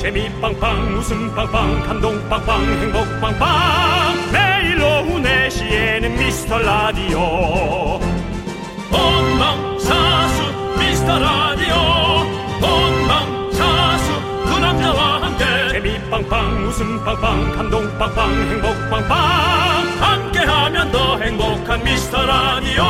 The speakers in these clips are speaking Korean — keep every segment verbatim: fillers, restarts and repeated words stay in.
재미 빵빵 웃음 빵빵 감동 빵빵 행복 빵빵 매일 오후 네 시에는 미스터 라디오 본방사수 미스터 라디오 본방사수 두 남자와 함께 재미 빵빵 웃음 빵빵 감동 빵빵 행복 빵빵 함께하면 더 행복한 미스터 라디오.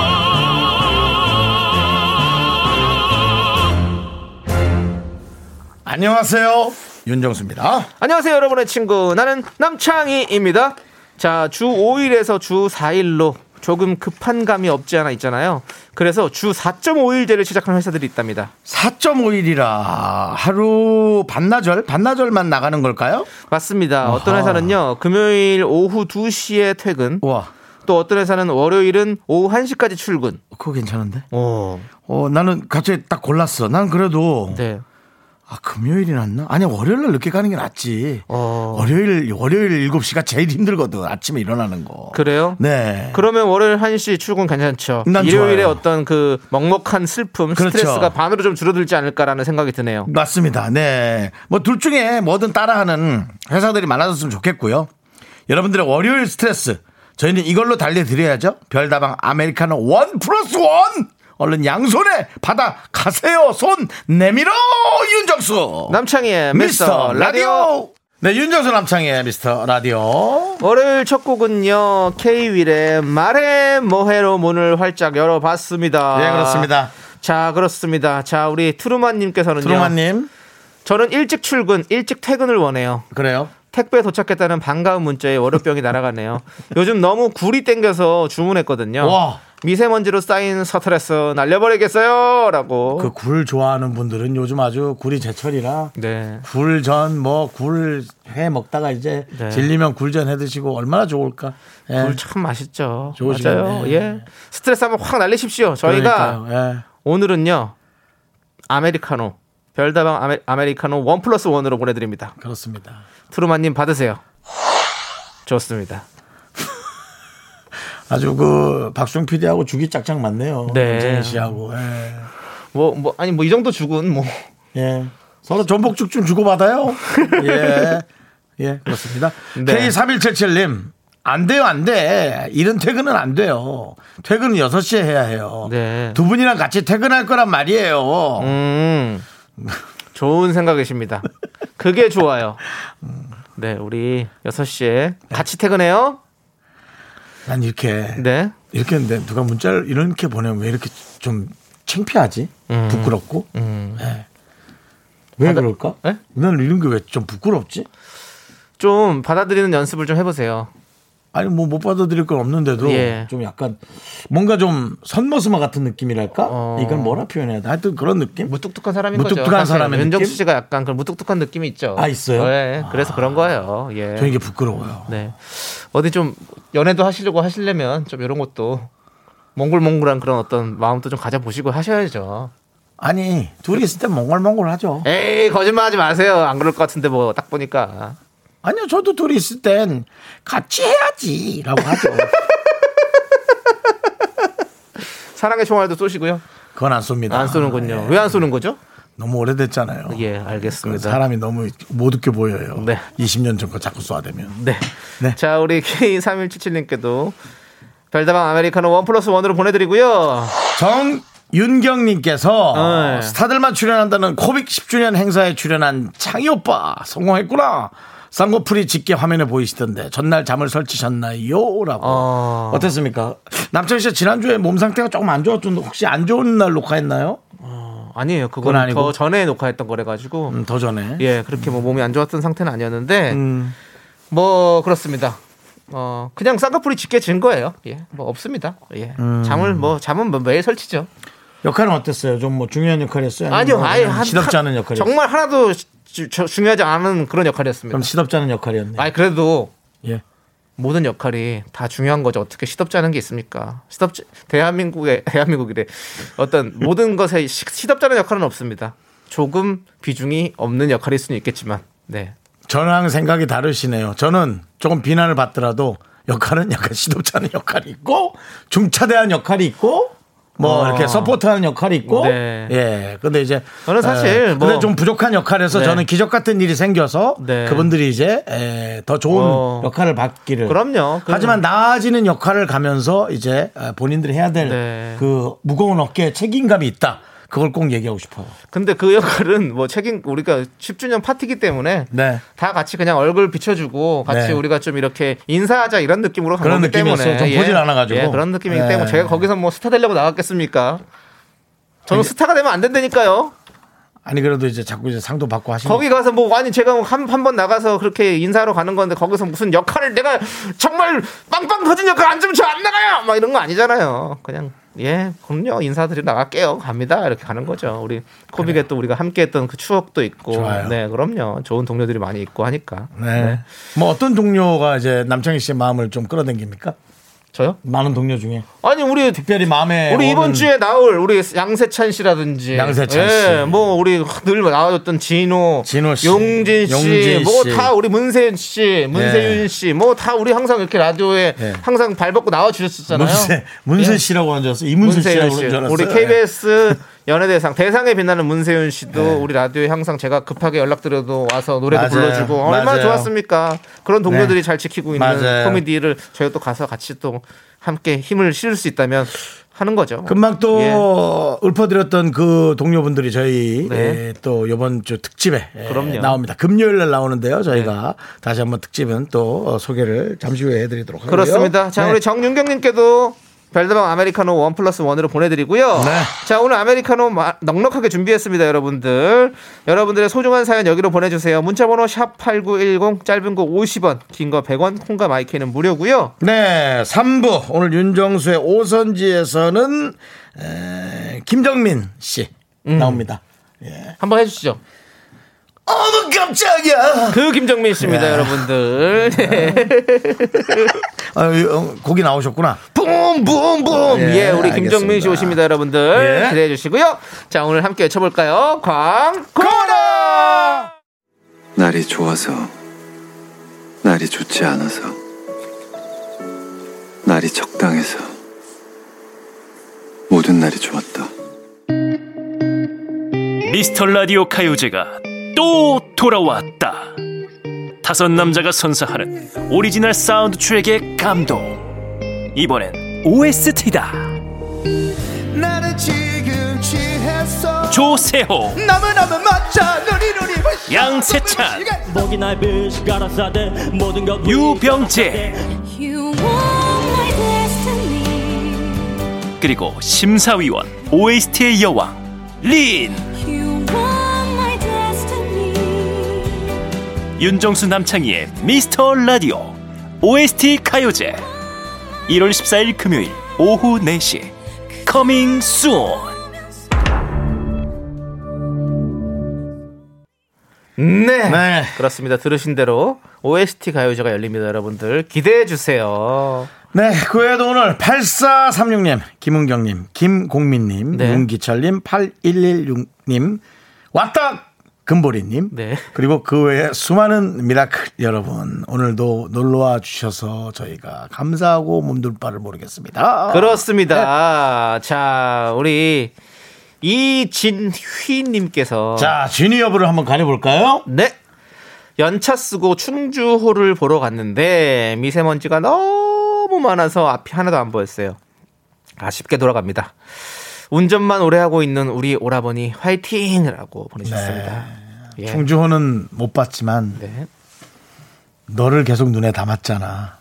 안녕하세요, 윤정수입니다. 안녕하세요, 여러분의 친구 나는 남창희입니다. 자, 주 오 일에서 주 사 일로 조금 급한 감이 없지 않아 있잖아요. 그래서 주 사 점 오 일제를 시작하는 회사들이 있답니다. 사 점 오 일이라 하루 반나절? 반나절만 나가는 걸까요? 맞습니다. 어떤 회사는요 금요일 오후 두 시에 퇴근. 우와. 또 어떤 회사는 월요일은 오후 한 시까지 출근. 그거 괜찮은데? 어, 어 나는 갑자기 딱 골랐어. 난 그래도 네. 아, 금요일이 낫나? 아니, 월요일날 늦게 가는 게 낫지. 어... 월요일, 월요일 일곱 시가 제일 힘들거든. 아침에 일어나는 거. 그래요? 네. 그러면 월요일 한 시 출근 괜찮죠. 일요일에 좋아요. 어떤 그 먹먹한 슬픔, 그렇죠. 스트레스가 반으로 좀 줄어들지 않을까라는 생각이 드네요. 맞습니다. 네. 뭐 둘 중에 뭐든 따라하는 회사들이 많아졌으면 좋겠고요. 여러분들의 월요일 스트레스, 저희는 이걸로 달래드려야죠. 별다방 아메리카노 원 플러스 원! 얼른 양손에 받아 가세요. 손 내밀어. 윤정수 남창희의 미스터 라디오. 네, 윤정수 남창희의 미스터 라디오. 월요일 첫 곡은요 K-윌의 말해 뭐해로 문을 활짝 열어봤습니다. 네, 그렇습니다. 자, 그렇습니다. 자, 우리 트루마님께서는요. 트루마님, 저는 일찍 출근 일찍 퇴근을 원해요. 그래요? 택배 도착했다는 반가운 문자에 월요병이 날아가네요. 요즘 너무 굴이 땡겨서 주문했거든요. 와. 미세먼지로 쌓인 스트레스 날려버리겠어요 라고. 그 굴 좋아하는 분들은 요즘 아주 굴이 제철이라 네. 굴전 뭐 굴 해 먹다가 이제 네. 질리면 굴전 해 드시고 얼마나 좋을까. 예. 굴 참 맛있죠. 좋으시겠네. 맞아요. 예. 예. 스트레스 한번 확 날리십시오. 저희가 예. 오늘은요 아메리카노 별다방 아메, 아메리카노 원 플러스 원으로 보내드립니다. 그렇습니다. 트루마님 받으세요. 좋습니다. 아주 그 박수홍 피디하고 주기 짝짝 맞네요. 네. 김정민 씨하고. 뭐뭐 뭐, 아니 뭐 이 정도 죽은 뭐. 예. 서로 전복죽 좀 주고 받아요. 예. 예, 그렇습니다. 네. 케이 삼일칠칠님. 안 돼요, 안 돼. 이런 퇴근은 안 돼요. 퇴근은 여섯 시에 해야 해요. 네. 두 분이랑 같이 퇴근할 거란 말이에요. 음. 좋은 생각이십니다. 그게 좋아요. 네, 우리 여섯 시에 같이 퇴근해요. 난 이렇게 네? 이렇게 했는데 누가 문자를 이렇게 보내면 왜 이렇게 좀 창피하지? 음. 부끄럽고 음. 네. 왜 받아... 그럴까? 네? 난 이런 게 왜 좀 부끄럽지? 좀 받아들이는 연습을 좀 해보세요. 아니 뭐 못 받아들일 건 없는데도 예. 좀 약간 뭔가 좀 선머스마 같은 느낌이랄까? 어... 이건 뭐라 표현해야 돼? 하여튼 그런 느낌? 무뚝뚝한 사람인 무뚝뚝한 거죠. 무뚝뚝한 사람의 느낌? 윤정수 씨가 약간 그런 무뚝뚝한 느낌이 있죠. 아, 있어요? 네, 그래서 아... 그런 거예요. 예. 저 이게 부끄러워요. 네. 어디 좀 연애도 하시려고 하시려면 좀 이런 것도 몽글몽글한 그런 어떤 마음도 좀 가져보시고 하셔야죠. 아니 둘이 있을 땐 몽글몽글하죠. 에이, 거짓말하지 마세요. 안 그럴 것 같은데 뭐 딱 보니까. 아니요, 저도 둘이 있을 땐 같이 해야지 라고 하죠. 사랑의 총알도 쏘시고요. 그건 안 쏩니다. 안 쏘는군요. 예. 왜 안 쏘는 거죠? 너무 오래됐잖아요. 예, 알겠습니다. 사람이 너무 못 웃겨 보여요. 네. 이십 년 전 거 자꾸 쏴대면. 네. 네. 자, 우리 케이 삼일칠칠님께도 별다방 아메리카노 원 플러스 원으로 보내드리고요. 정... 윤경님께서 어, 스타들만 출연한다는 코빅 십 주년 행사에 출연한 창희 오빠 성공했구나. 쌍꺼풀이 짙게 화면에 보이시던데 전날 잠을 설치셨나요? 라고. 어. 어땠습니까? 남창희 씨 지난주에 몸 상태가 조금 안 좋았던데 혹시 안 좋은 날 녹화했나요? 어, 아니에요. 그건, 그건 아니고 더 전에 녹화했던 거래가지고 음, 더 전에 예 그렇게 뭐 몸이 안 좋았던 상태는 아니었는데 음. 뭐 그렇습니다. 어 그냥 쌍꺼풀이 짙게 진 거예요. 예 뭐 없습니다. 예 음. 잠을 뭐 잠은 뭐 매일 설치죠. 역할은 어땠어요? 좀 뭐 중요한 역할이었어요? 아니요, 뭐 아예 시덥지 않은 역할이었어요. 정말 하나도 주, 주, 중요하지 않은 그런 역할이었습니다. 그럼 시덥지 않은 역할이었네요. 아니 그래도 예. 모든 역할이 다 중요한 거죠. 어떻게 시덥지 않은 게 있습니까? 시덥지 대한민국의 대한민국이래 어떤 모든 것에 시, 시덥지 않은 역할은 없습니다. 조금 비중이 없는 역할일 수는 있겠지만, 네. 저랑 생각이 다르시네요. 저는 조금 비난을 받더라도 역할은 약간 시덥지 않은 역할이 있고 중차대한 역할이 있고. 뭐 어. 이렇게 서포트하는 역할이 있고, 네. 예. 근데 이제 저는 사실 에, 뭐 근데 좀 부족한 역할에서 네. 저는 기적 같은 일이 생겨서 네. 그분들이 이제 에, 더 좋은 어. 역할을 받기를. 그럼요. 그럼요. 하지만 나아지는 역할을 가면서 이제 본인들이 해야 될 그 네. 무거운 어깨에 책임감이 있다. 그걸 꼭 얘기하고 싶어요. 근데 그 역할은 뭐 책임 우리가 십 주년 파티기 때문에 네. 다 같이 그냥 얼굴 비춰주고 같이 네. 우리가 좀 이렇게 인사하자 이런 느낌으로 간 거기 때문에 좀 예. 보질 않아가지고 예. 그런 느낌이기 예. 때문에 제가 거기서 뭐 스타 되려고 나갔겠습니까? 저는 아니, 스타가 되면 안 된다니까요. 아니 그래도 이제 자꾸 이제 상도 받고 하시는 거기 가서 뭐 아니 제가 한 한 번 나가서 그렇게 인사하러 가는 건데 거기서 무슨 역할을 내가 정말 빵빵 터진 역할 안 주면 저 안 나가요 막 이런 거 아니잖아요. 그냥 예, 그럼요. 인사드리러 나갈게요. 갑니다. 이렇게 가는 거죠. 우리 코빅에 그래. 또 우리가 함께했던 그 추억도 있고, 좋아요. 네, 그럼요. 좋은 동료들이 많이 있고 하니까. 네. 네. 뭐 어떤 동료가 이제 남창희 씨의 마음을 좀 끌어당깁니까? 저요? 많은 동료 중에. 아니 우리 특별히 마음에. 우리 오는... 이번 주에 나올 우리 양세찬 씨라든지. 양세찬 씨. 예, 뭐 우리 늘 나와줬던 진호, 진호 씨, 용진 씨, 용진 뭐 다 우리 문세윤 씨, 문세윤 예. 씨, 뭐 다 우리 항상 이렇게 라디오에 예. 항상 발벗고 나와주셨었잖아요. 문세, 문세 씨라고 하는 줄 알았어요. 이문세 씨라고 하는 줄 알았어요. 우리 케이비에스. 연예대상 대상에 빛나는 문세윤 씨도 네. 우리 라디오에 항상 제가 급하게 연락드려도 와서 노래도 맞아요. 불러주고 얼마나 맞아요. 좋았습니까? 그런 동료들이 네. 잘 지키고 있는 맞아요. 코미디를 저희가 또 가서 같이 또 함께 힘을 실을 수 있다면 하는 거죠. 금방 또 예. 읊어드렸던 그 동료분들이 저희 네. 예, 또 이번 주 특집에 예, 나옵니다. 금요일 날 나오는데요. 저희가 네. 다시 한번 특집은 또 소개를 잠시 후에 해드리도록 하겠습니다. 그렇습니다. 네. 자 우리 정윤경님께도 별다방 아메리카노 원 플러스 원으로 보내드리고요. 네. 자 오늘 아메리카노 마, 넉넉하게 준비했습니다. 여러분들 여러분들의 소중한 사연 여기로 보내주세요. 문자번호 샵 팔구일공 짧은 거 오십 원 긴 거 백 원 콩과 마이크는 무료고요. 네 삼 부 오늘 윤정수의 오선지에서는 에, 김정민 씨 음. 나옵니다. 예. 한번 해주시죠. 어머 깜짝이야. 그 김정민 씨입니다, 예. 여러분들. 예. 아유, 곡이 나오셨구나. 붐붐붐. 예, 예, 우리 김정민 씨 오십니다, 여러분들. 예. 기대해 주시고요. 자, 오늘 함께 외쳐볼까요? 광고라. 날이 좋아서, 날이 좋지 않아서, 날이 적당해서 모든 날이 좋았다. 미스터 라디오 가요제가. 또 돌아왔다. 다섯 남자가 선사하는 오리지널 사운드 트랙의 감동. 이번엔 오에스티다. 나는 지금 취했어. 조세호. 너무너무 멋져. 누리 누리 멋져. 양세찬. 유병재. 그리고 심사위원 오에스티의 여왕 린. 윤정수 남창희의 미스터 라디오 오에스티 가요제 일월 십사일 금요일 오후 네 시 Coming Soon. 네, 네. 그렇습니다. 들으신 대로 오에스티 가요제가 열립니다. 여러분들 기대해 주세요. 네, 그 외에도 오늘 팔사삼육 님, 김은경님, 김공민님, 네. 문기철님, 팔일일육 님, 왔다 금보리님 네. 그리고 그 외에 수많은 미라클 여러분 오늘도 놀러와 주셔서 저희가 감사하고 몸둘 바를 모르겠습니다. 그렇습니다. 네. 자 우리 이진휘님께서 자 진위 여부를 한번 가려볼까요? 네. 연차 쓰고 충주호를 보러 갔는데 미세먼지가 너무 많아서 앞이 하나도 안 보였어요. 아쉽게 돌아갑니다. 운전만 오래 하고 있는 우리 오라버니 화이팅이라고 보내셨습니다. 네. 예. 충주호는 못 봤지만 네. 너를 계속 눈에 담았잖아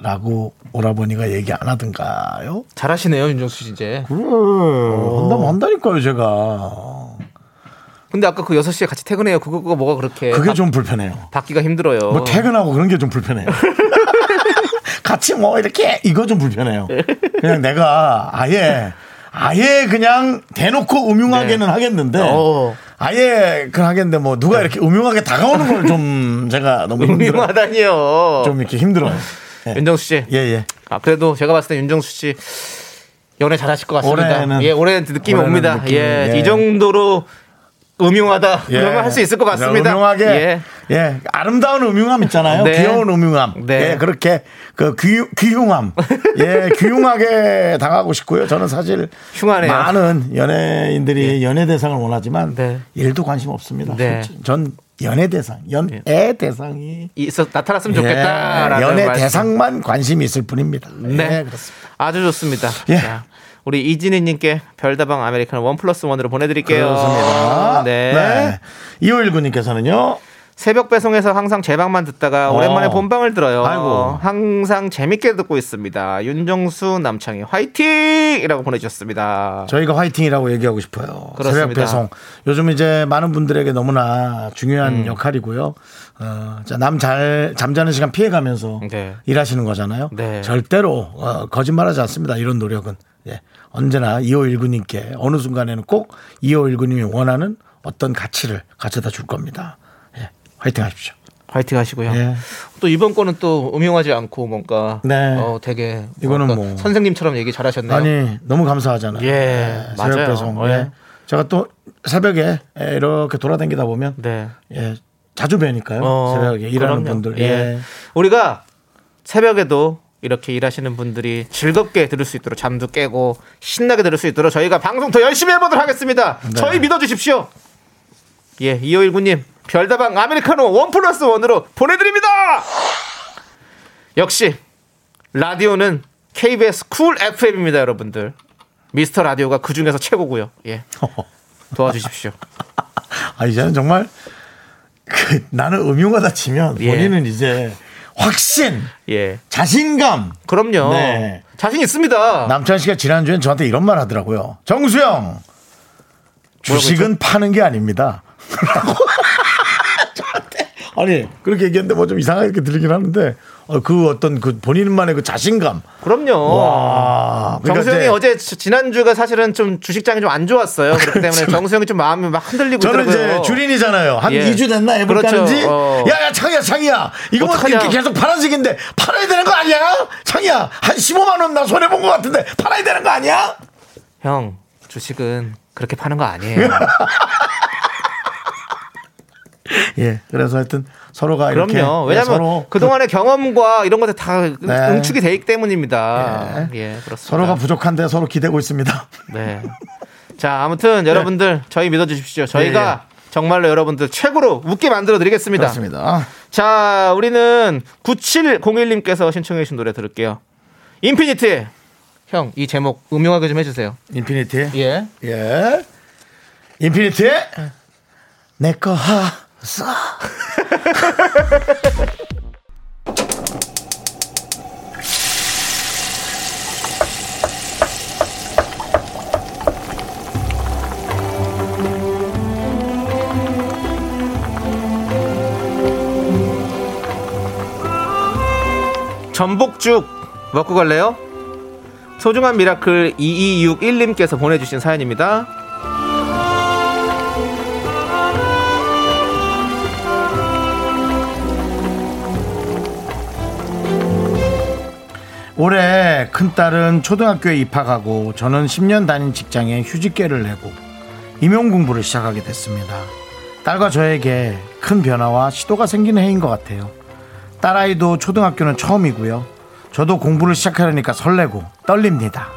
라고 오라버니가 얘기 안 하던가요? 잘하시네요 윤정수 씨 이제. 그래 한다면 한다니까요 제가. 근데 아까 그 여섯 시에 같이 퇴근해요 그거, 그거 뭐가 그렇게 그게 바, 좀 불편해요. 받기가 힘들어요. 뭐 퇴근하고 그런 게 좀 불편해요. 같이 뭐 이렇게 이거 좀 불편해요. 그냥 내가 아예 아예 그냥 대놓고 음흉하게는 네. 하겠는데 어. 아예 그 하겠는데 뭐 누가 네. 이렇게 음흉하게 다가오는 걸 좀 제가 너무 음흉하다니요. 좀 이렇게 힘들어요. 네. 윤정수 씨, 예예. 예. 아 그래도 제가 봤을 때 윤정수 씨 연애 잘하실 것 같습니다. 올해는, 예, 올해 느낌이 올해는 옵니다. 느낌이, 예, 예, 이 정도로 음흉하다. 예. 그런 걸 할 수 있을 것 같습니다. 음흉하게. 예. 예. 아름다운 음흉함 있잖아요. 네. 귀여운 음흉함. 네. 예. 그렇게 그 귀, 귀흉함. 예. 귀흉하게 당하고 싶고요. 저는 사실 흉하네요. 많은 연예인들이 예. 연예 대상을 원하지만 네. 일도 관심 없습니다. 네. 전 연예 대상, 연애 예. 대상이 있어 나타났으면 좋겠다. 예. 연예 말씀. 대상만 관심이 있을 뿐입니다. 네. 예. 그렇습니다. 아주 좋습니다. 예. 자. 우리 이진희님께 별다방 아메리카노 원 플러스 원으로 보내드릴게요. 그렇습니다. 네. 네. 이오일구님께서는요. 새벽 배송에서 항상 제 방만 듣다가 어. 오랜만에 본방을 들어요. 아이고. 항상 재밌게 듣고 있습니다. 윤정수 남창희 화이팅! 이라고 보내주셨습니다. 저희가 화이팅이라고 얘기하고 싶어요. 그렇습니다. 새벽 배송. 요즘 이제 많은 분들에게 너무나 중요한 음. 역할이고요. 어, 남 잘, 잠자는 시간 피해가면서 네. 일하시는 거잖아요. 네. 절대로 어, 거짓말하지 않습니다. 이런 노력은. 예. 언제나 이오일구님께 어느 순간에는 꼭 이오일구님이 원하는 어떤 가치를 가져다 줄 겁니다. 예. 화이팅 하십시오. 화이팅 하시고요. 예. 또 이번 거는 또 음흉하지 않고 뭔가 네. 어, 되게 이거는 뭐 선생님처럼 얘기 잘하셨네요. 아니 너무 감사하잖아요. 예, 예. 맞아요. 새벽 배송. 예. 예. 제가 또 새벽에 이렇게 돌아다니다 보면 네. 예. 자주 뵈니까요. 어, 새벽에 일하는 그럼요. 분들. 예. 예. 우리가 새벽에도 이렇게 일하시는 분들이 즐겁게 들을 수 있도록 잠도 깨고 신나게 들을 수 있도록 저희가 방송 더 열심히 해보도록 하겠습니다. 네. 저희 믿어주십시오. 예, 이오일구님 별다방 아메리카노 원 플러스 원으로 보내드립니다. 역시 라디오는 케이비에스 쿨 에프엠입니다. 여러분들 미스터 라디오가 그 중에서 최고고요. 예, 도와주십시오. 아, 이제는 정말 그, 나는 음흉하다 치면 본인은 예. 이제 확신, 예, 자신감. 그럼요. 네. 자신 있습니다. 남찬 씨가 지난주엔 저한테 이런 말 하더라고요. 정수영, 주식은 파는 게 아닙니다. 저한테 아니 그렇게 얘기했는데 뭐 좀 이상하게 들리긴 하는데 그 어떤 그 본인만의 그 자신감. 그럼요. 와. 그러니까 정수영이 어제 지난주가 사실은 좀 주식장이 좀 안 좋았어요. 그렇기 때문에 정수영이 좀 마음이 막 흔들리고 저는 있더라고요. 이제 주린이잖아요. 한 예. 이 주 됐나 해볼까는지. 그렇죠. 어. 야야 창이야 창이야. 이거 뭐 이렇게 계속 파란색인데 팔아야 되는 거 아니야? 창이야 한 십오만 원 나 손해 본 것 같은데 팔아야 되는 거 아니야? 형 주식은 그렇게 파는 거 아니에요. 예, 그래서 하여튼 서로가 그럼요. 이렇게 왜냐하면 서로 그동안의 경험과 이런 것들 다 네. 응축이 되기 때문입니다. 네. 예, 그렇습니다. 서로가 부족한데 서로 기대고 있습니다. 네. 자, 아무튼 여러분들 네. 저희 믿어주십시오. 저희가 네. 정말로 여러분들 최고로 웃게 만들어드리겠습니다. 그렇습니다. 자, 우리는 구칠공일님께서 신청해 주신 노래 들을게요. 인피니티 형, 이 제목 음흉하게 좀 해주세요. 인피니티 예, 예. 인피니티 내 거 하 전복죽 먹고 갈래요? 소중한 미라클 이이육일님께서 보내주신 사연입니다. 올해 큰딸은 초등학교에 입학하고 저는 십 년 다닌 직장에 휴직계를 내고 임용공부를 시작하게 됐습니다. 딸과 저에게 큰 변화와 시도가 생기는 해인 것 같아요. 딸아이도 초등학교는 처음이고요. 저도 공부를 시작하려니까 설레고 떨립니다.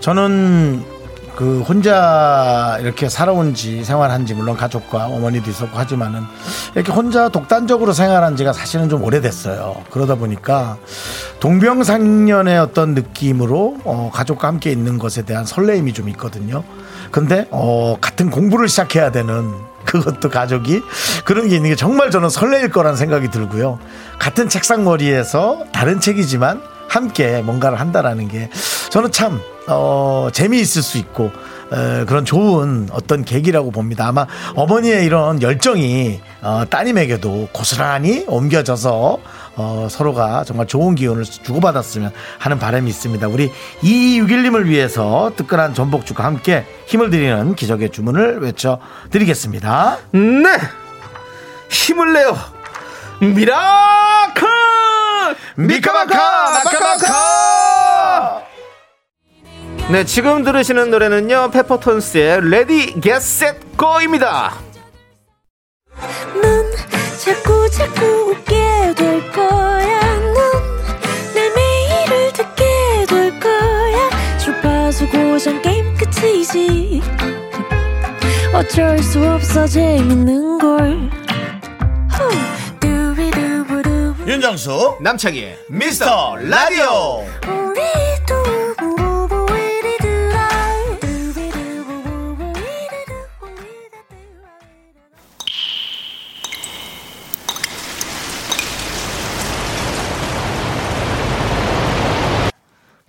저는 그 혼자 이렇게 살아온 지 생활한 지 물론 가족과 어머니도 있었고 하지만은 이렇게 혼자 독단적으로 생활한 지가 사실은 좀 오래됐어요. 그러다 보니까 동병상련의 어떤 느낌으로 어 가족과 함께 있는 것에 대한 설레임이 좀 있거든요. 근데 어 같은 공부를 시작해야 되는 그것도 가족이 그런 게 있는 게 정말 저는 설레일 거란 생각이 들고요. 같은 책상머리에서 다른 책이지만 함께 뭔가를 한다라는 게 저는 참 어, 재미있을 수 있고 어, 그런 좋은 어떤 계기라고 봅니다. 아마 어머니의 이런 열정이 어, 따님에게도 고스란히 옮겨져서 어, 서로가 정말 좋은 기운을 주고받았으면 하는 바람이 있습니다. 우리 이이육일님을 위해서 뜨끈한 전복죽과 함께 힘을 드리는 기적의 주문을 외쳐드리겠습니다. 네, 힘을 내요 미라클 미카마카 마카마카. 네, 지금 들으시는 노래는요 페퍼톤스의 레디 겟 셋 고입니다. 넌 자꾸 자꾸 웃게 될 거야. 넌 내 매일을 듣게 될 거야. 주파수 고정 게임 끝이지. 어쩔 수 없어 재밌는 걸. 윤정수 남창희 미스터 라디오.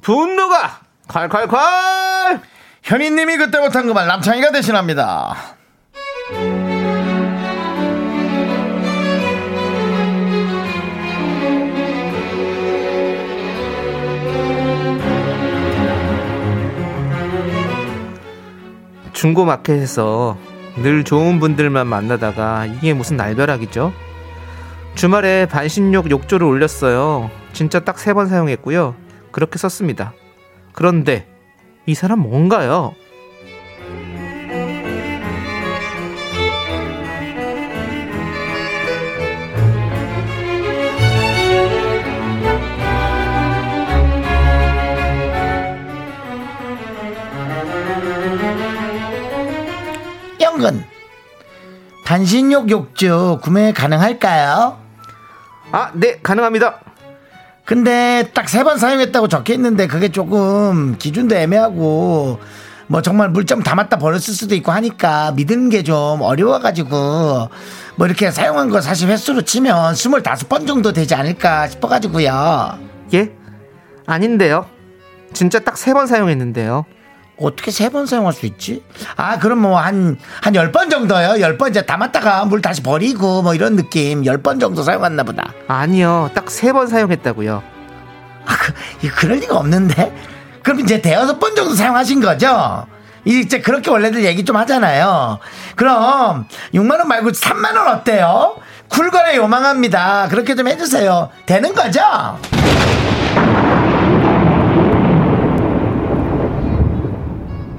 분노가 콸콸콸. 현인님이 그때 못한 그 말 남창희가 대신합니다. 중고마켓에서 늘 좋은 분들만 만나다가 이게 무슨 날벼락이죠? 주말에 반신욕 욕조를 올렸어요. 진짜 딱 세 번 사용했고요. 그렇게 썼습니다. 그런데 이 사람 뭔가요? 영근, 반신욕 욕조 구매 가능할까요? 아, 네, 가능합니다. 근데 딱 세 번 사용했다고 적혀있는데 그게 조금 기준도 애매하고 뭐 정말 물 좀 담았다 버렸을 수도 있고 하니까 믿는 게 좀 어려워가지고 뭐 이렇게 사용한 거 사실 횟수로 치면 스물다섯 번 정도 되지 않을까 싶어가지고요. 예? 아닌데요. 진짜 딱 세 번 사용했는데요. 어떻게 세 번 사용할 수 있지? 아, 그럼 뭐 한, 한 열 번 정도요? 열 번 이제 담았다가 물 다시 버리고 뭐 이런 느낌. 열 번 정도 사용했나 보다. 아니요. 딱 세 번 사용했다고요. 아, 그, 그럴 리가 없는데? 그럼 이제 대여섯 번 정도 사용하신 거죠? 이제 그렇게 원래들 얘기 좀 하잖아요. 그럼 육만 원 말고 삼만 원 어때요? 쿨거래 요망합니다. 그렇게 좀 해주세요. 되는 거죠?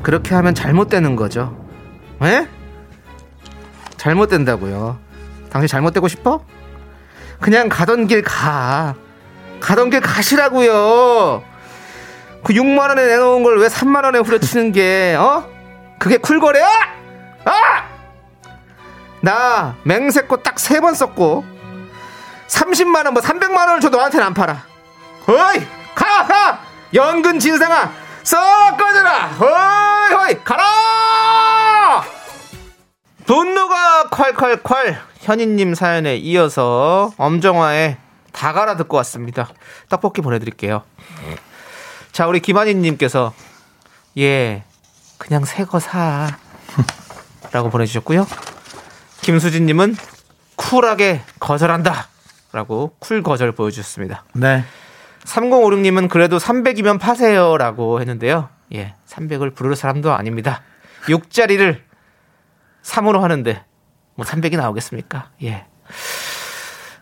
그렇게 하면 잘못되는 거죠. 에? 잘못된다고요. 당신 잘못되고 싶어? 그냥 가던 길 가. 가던 길 가시라고요. 그 육만 원에 내놓은 걸 왜 삼만 원에 후려치는 게 어? 그게 쿨거래야? 아! 나 맹세코 딱 세 번 썼고 삼십만 원 뭐 삼백만 원을 줘도 너한테는 안 팔아. 어이! 가! 가! 연근 진상아! 썩 꺼져라. 호이 호이 가라. 분노가 콸콸콸. 현인님 사연에 이어서 엄정화의 다 갈아 듣고 왔습니다. 떡볶이 보내드릴게요. 자, 우리 김한희님께서 예 그냥 새거 사 라고 보내주셨고요. 김수진님은 쿨하게 거절한다 라고 쿨 거절 보여주셨습니다. 네, 삼공오육님은 그래도 삼백이면 파세요 라고 했는데요. 예, 삼백을 부를 사람도 아닙니다. 육자리를 삼으로 하는데 뭐 삼백이 나오겠습니까? 예.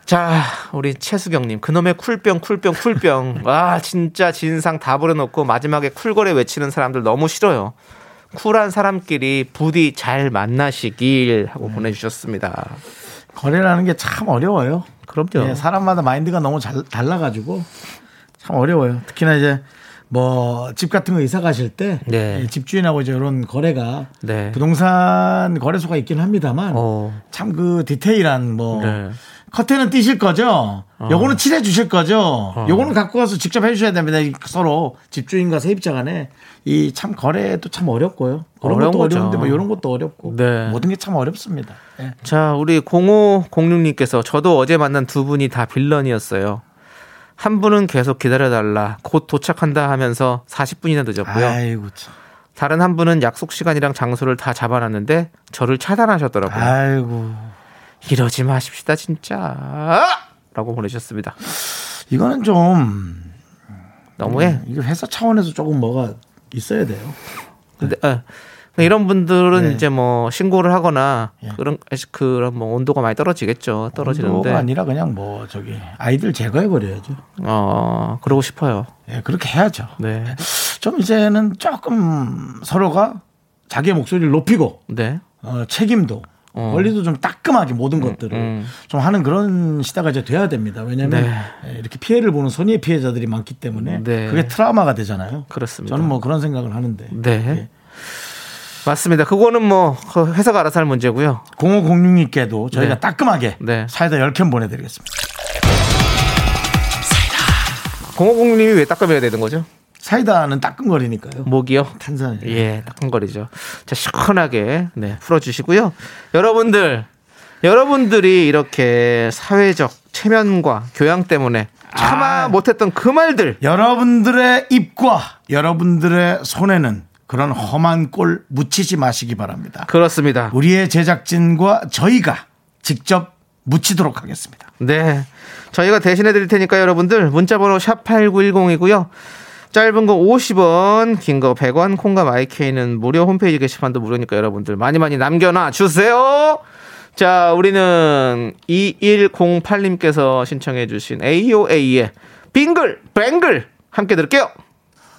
자, 우리 최수경님 그놈의 쿨병 쿨병 쿨병. 와, 진짜 진상 다 부려놓고 마지막에 쿨거래 외치는 사람들 너무 싫어요. 쿨한 사람끼리 부디 잘 만나시길 하고 네. 보내주셨습니다. 거래라는 게 참 어려워요. 그럼요. 예, 사람마다 마인드가 너무 잘, 달라가지고 참 어려워요. 특히나 이제 뭐 집 같은 거 이사 가실 때 네. 집주인하고 이제 이런 거래가 네. 부동산 거래소가 있긴 합니다만 어. 참 그 디테일한 뭐 네. 커튼은 띄실 거죠. 어. 요거는 칠해 주실 거죠. 어. 요거는 갖고 가서 직접 해주셔야 됩니다. 서로 집주인과 세입자 간에 이 참 거래도 참 어렵고요. 그런 것도 거죠. 어려운데 뭐 이런 것도 어렵고 네. 모든 게 참 어렵습니다. 네. 자, 우리 공오공육님께서 저도 어제 만난 두 분이 다 빌런이었어요. 한 분은 계속 기다려달라 곧 도착한다 하면서 사십 분이나 늦었고요. 아이고 참. 다른 한 분은 약속 시간이랑 장소를 다 잡아놨는데 저를 차단하셨더라고요. 아이고. 이러지 마십시다 진짜. 라고 보내셨습니다. 이거는 좀 너무해. 이게 회사 차원에서 조금 뭐가 있어야 돼요. 근데 네. 이런 분들은 네. 이제 뭐 신고를 하거나 네. 그런 그런 뭐 온도가 많이 떨어지겠죠. 떨어지는데 온도가 아니라 그냥 뭐 저기 아이들 제거해 버려야죠. 어, 그러고 싶어요. 예, 네, 그렇게 해야죠. 네. 좀 이제는 조금 서로가 자기의 목소리를 높이고 네. 어, 책임도 어. 원리도 좀 따끔하게 모든 것들을 음, 음. 좀 하는 그런 시대가 이제 돼야 됩니다. 왜냐하면 네. 이렇게 피해를 보는 손해의 피해자들이 많기 때문에 네. 그게 트라우마가 되잖아요. 그렇습니다. 저는 뭐 그런 생각을 하는데. 네. 네. 맞습니다. 그거는 뭐 회사가 알아서 할 문제고요. 공오공육님께도 저희가 네. 따끔하게 네. 사이다 열 캔 보내드리겠습니다. 사이다. 공오공육님이 왜 따끔해야 되는 거죠? 사이다는 따끔거리니까요. 목이요? 탄산이요. 예, 따끔거리죠. 자, 시원하게 네, 풀어주시고요. 여러분들, 여러분들이 이렇게 사회적 체면과 교양 때문에 참아 아, 못했던 그 말들. 여러분들의 입과 여러분들의 손에는 그런 험한 꼴 묻히지 마시기 바랍니다. 그렇습니다. 우리의 제작진과 저희가 직접 묻히도록 하겠습니다. 네, 저희가 대신해 드릴 테니까 여러분들 문자번호 샵팔구일공이고요. 짧은 거 오십 원, 긴 거 백 원, 콩과 마이케이는 무료, 홈페이지 게시판도 무료니까 여러분들 많이 많이 남겨놔 주세요. 자, 우리는 이일공팔님께서 신청해 주신 에이오에이의 빙글 뱅글 함께 들을게요.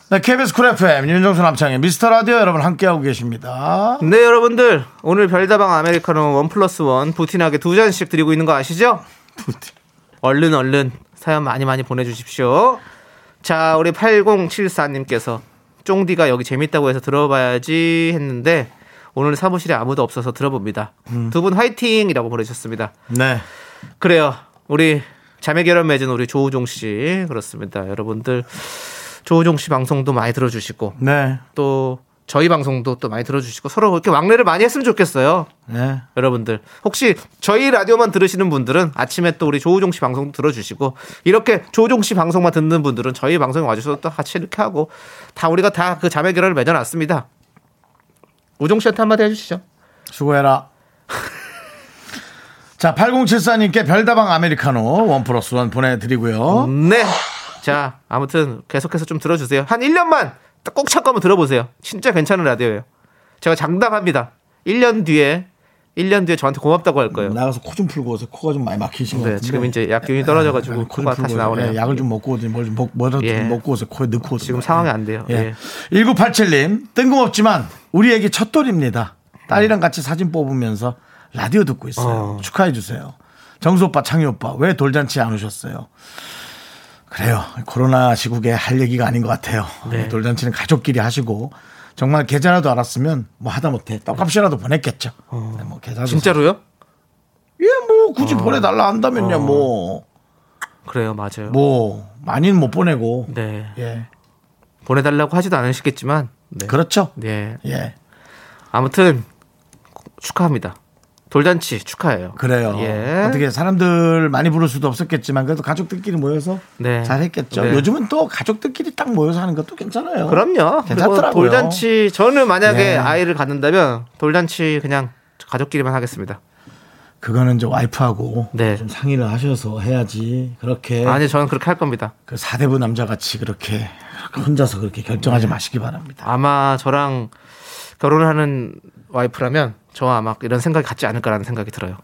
네, 케이비에스 쿨 에프엠 윤정수 남창희 미스터 라디오 여러분 함께하고 계십니다. 네, 여러분들 오늘 별다방 아메리카노 원 플러스 원 부티나게 두 잔씩 드리고 있는 거 아시죠? 부티. 얼른 얼른 사연 많이 많이 보내주십시오. 자, 우리 팔공칠사님께서 쫑디가 여기 재밌다고 해서 들어봐야지 했는데 오늘 사무실에 아무도 없어서 들어봅니다. 음. 두 분 화이팅이라고 보내셨습니다. 네, 그래요. 우리 자매 결혼 맺은 우리 조우종 씨, 그렇습니다. 여러분들 조우종 씨 방송도 많이 들어주시고 네. 또 저희 방송도 또 많이 들어주시고 서로 이렇게 왕래를 많이 했으면 좋겠어요. 네. 여러분들 혹시 저희 라디오만 들으시는 분들은 아침에 또 우리 조우종 씨 방송도 들어주시고 이렇게 조우종 씨 방송만 듣는 분들은 저희 방송에 와주셔서 또 같이 이렇게 하고 다 우리가 다 그 자매 결혼을 맺어놨습니다. 우종 씨한테 한마디 해주시죠. 수고해라. 자, 팔공칠사님께 별다방 아메리카노 원 플러스 원 보내드리고요. 네. 자, 아무튼 계속해서 좀 들어주세요. 한 일 년만 꼭 참고 한번 들어보세요. 진짜 괜찮은 라디오예요. 제가 장담합니다. 일 년 뒤에 일 년 뒤에 저한테 고맙다고 할 거예요. 나가서 코 좀 풀고 오세요. 코가 좀 많이 막히신 것 같은데. 네, 지금 이제 약 기운이 떨어져가지고 코가 다시 나오네요. 예, 약을 좀 먹고 오세요. 뭘 좀 먹, 예. 먹고 오세요. 코에 넣고 오세요. 지금 상황이 안 돼요. 예. 예. 일구팔칠님 뜬금없지만 우리 애기 첫돌입니다. 딸이랑 같이 사진 뽑으면서 라디오 듣고 있어요. 어. 축하해 주세요. 정수 오빠, 창희 오빠 왜 돌잔치 안 오셨어요? 그래요. 코로나 시국에 할 얘기가 아닌 것 같아요. 네. 돌잔치는 가족끼리 하시고 정말 계좌라도 알았으면 뭐 하다못해 떡값이라도 보냈겠죠. 어. 뭐 계좌도 진짜로요? 예, 뭐 굳이 어. 보내달라 한다면요. 어. 뭐 그래요, 맞아요. 뭐 많이는 못 보내고 네. 예. 보내달라고 하지도 않으시겠지만 네. 그렇죠. 네. 예. 아무튼 축하합니다. 돌잔치 축하해요. 그래요. 예. 어떻게 사람들 많이 부를 수도 없었겠지만 그래도 가족들끼리 모여서 네. 잘했겠죠. 네. 요즘은 또 가족들끼리 딱 모여서 하는 것도 괜찮아요. 그럼요. 괜찮더라고요. 돌잔치 저는 만약에 네. 아이를 갖는다면 돌잔치 그냥 가족끼리만 하겠습니다. 그거는 이제 와이프하고 네. 좀 상의를 하셔서 해야지. 그렇게 아니 저는 그렇게 할 겁니다. 그 사대부 남자같이 그렇게 혼자서 그렇게 결정하지 네. 마시기 바랍니다. 아마 저랑 결혼하는 와이프라면 저와 아마 이런 생각이 같지 않을까라는 생각이 들어요.